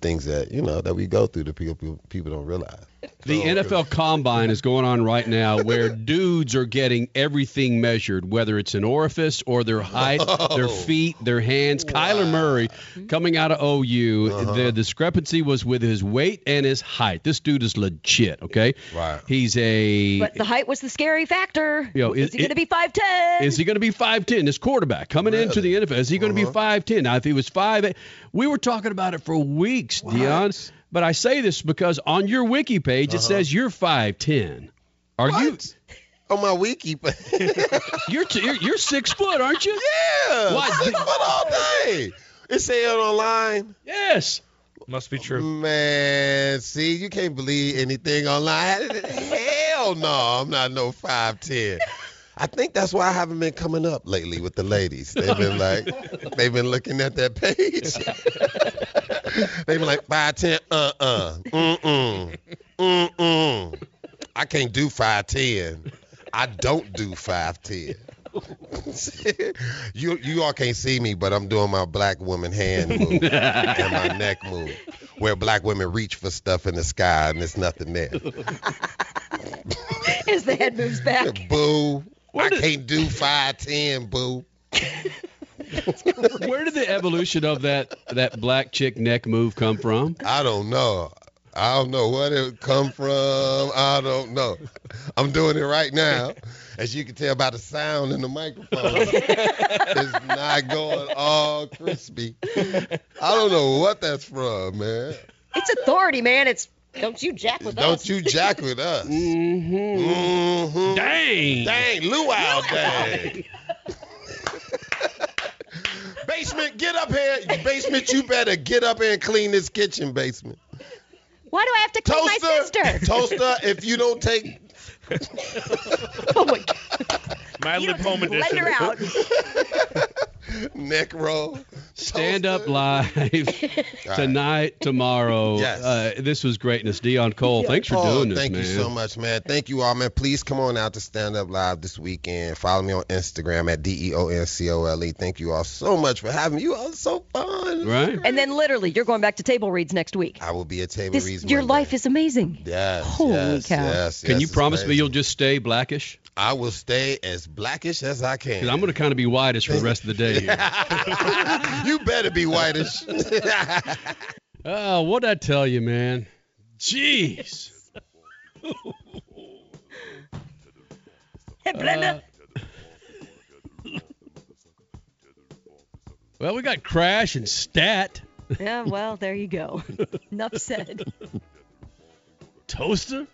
things that, you know, that we go through that people don't realize. The NFL Combine is going on right now, where dudes are getting everything measured, whether it's an orifice or their height, their feet, their hands. Wow. Kyler Murray, coming out of OU, the discrepancy was with his weight and his height. This dude is legit, okay? Right. But the height was the scary factor. You know, is he going to be 5'10"? Is he going to be 5'10"? This quarterback coming into the NFL, is he going to be 5'10"? Now, if he was 5'8", we were talking about it for weeks, what? Deon. But I say this because on your wiki page, it says you're 5'10". Are what? You? On my wiki page. You're 6 foot, aren't you? Yeah. Why? 6 foot all day. It said online. Yes. Must be true. Man, see, you can't believe anything online. Hell no, I'm not no 5'10". I think that's why I haven't been coming up lately with the ladies. They've been looking at that page. They've been like 5'10", I can't do 5'10". I don't do 5'10". You all can't see me, but I'm doing my black woman hand move and my neck move, where black women reach for stuff in the sky and there's nothing there. As the head moves back. Boo. I can't do 5'10", boo. Where did the evolution of that black chick neck move come from? I don't know. I don't know where it come from. I don't know. I'm doing it right now. As you can tell by the sound in the microphone, it's not going all crispy. I don't know what that's from, man. It's authority, man. It's "Don't you jack with us." Don't you jack with us. Mm-hmm. Mm-hmm. Dang. Dang. Luau, dang. Basement, get up here. Basement, you better get up here and clean this kitchen, basement. Why do I have to clean my sister? Toaster, if you don't take... Oh, my God. My lip home edition. Let her out. Neck roll. Stand toaster. Up live tonight, tomorrow. Yes. This was greatness. Deon Cole, thanks for doing this, man. Thank you so much, man. Thank you all, man. Please come on out to Stand Up Live this weekend. Follow me on Instagram at DEONCOLE. Thank you all so much for having me. You all are so fun. Right? And then literally, you're going back to table reads next week. I will be at table reads. Your life is amazing. Yes. Holy cow. Yes, can you promise me you'll just stay blackish? I will stay as blackish as I can. Because I'm going to kind of be whitish for the rest of the day here. You better be whitish. Oh, what'd I tell you, man? Jeez. Hey, Brenda. Well, we got Crash and Stat. Yeah, well, there you go. Enough said. Toaster.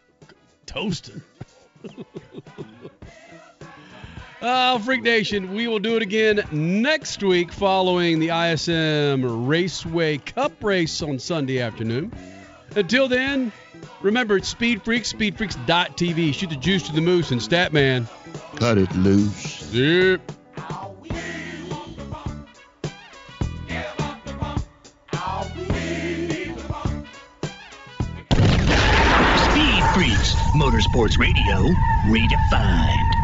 Oh, Freak Nation, we will do it again next week following the ISM Raceway Cup race on Sunday afternoon. Until then, remember, it's Speed Freaks, speedfreaks.tv. Shoot the juice to the moose, and Statman, cut it loose. Yep. Speed Freaks, Motorsports Radio, redefined.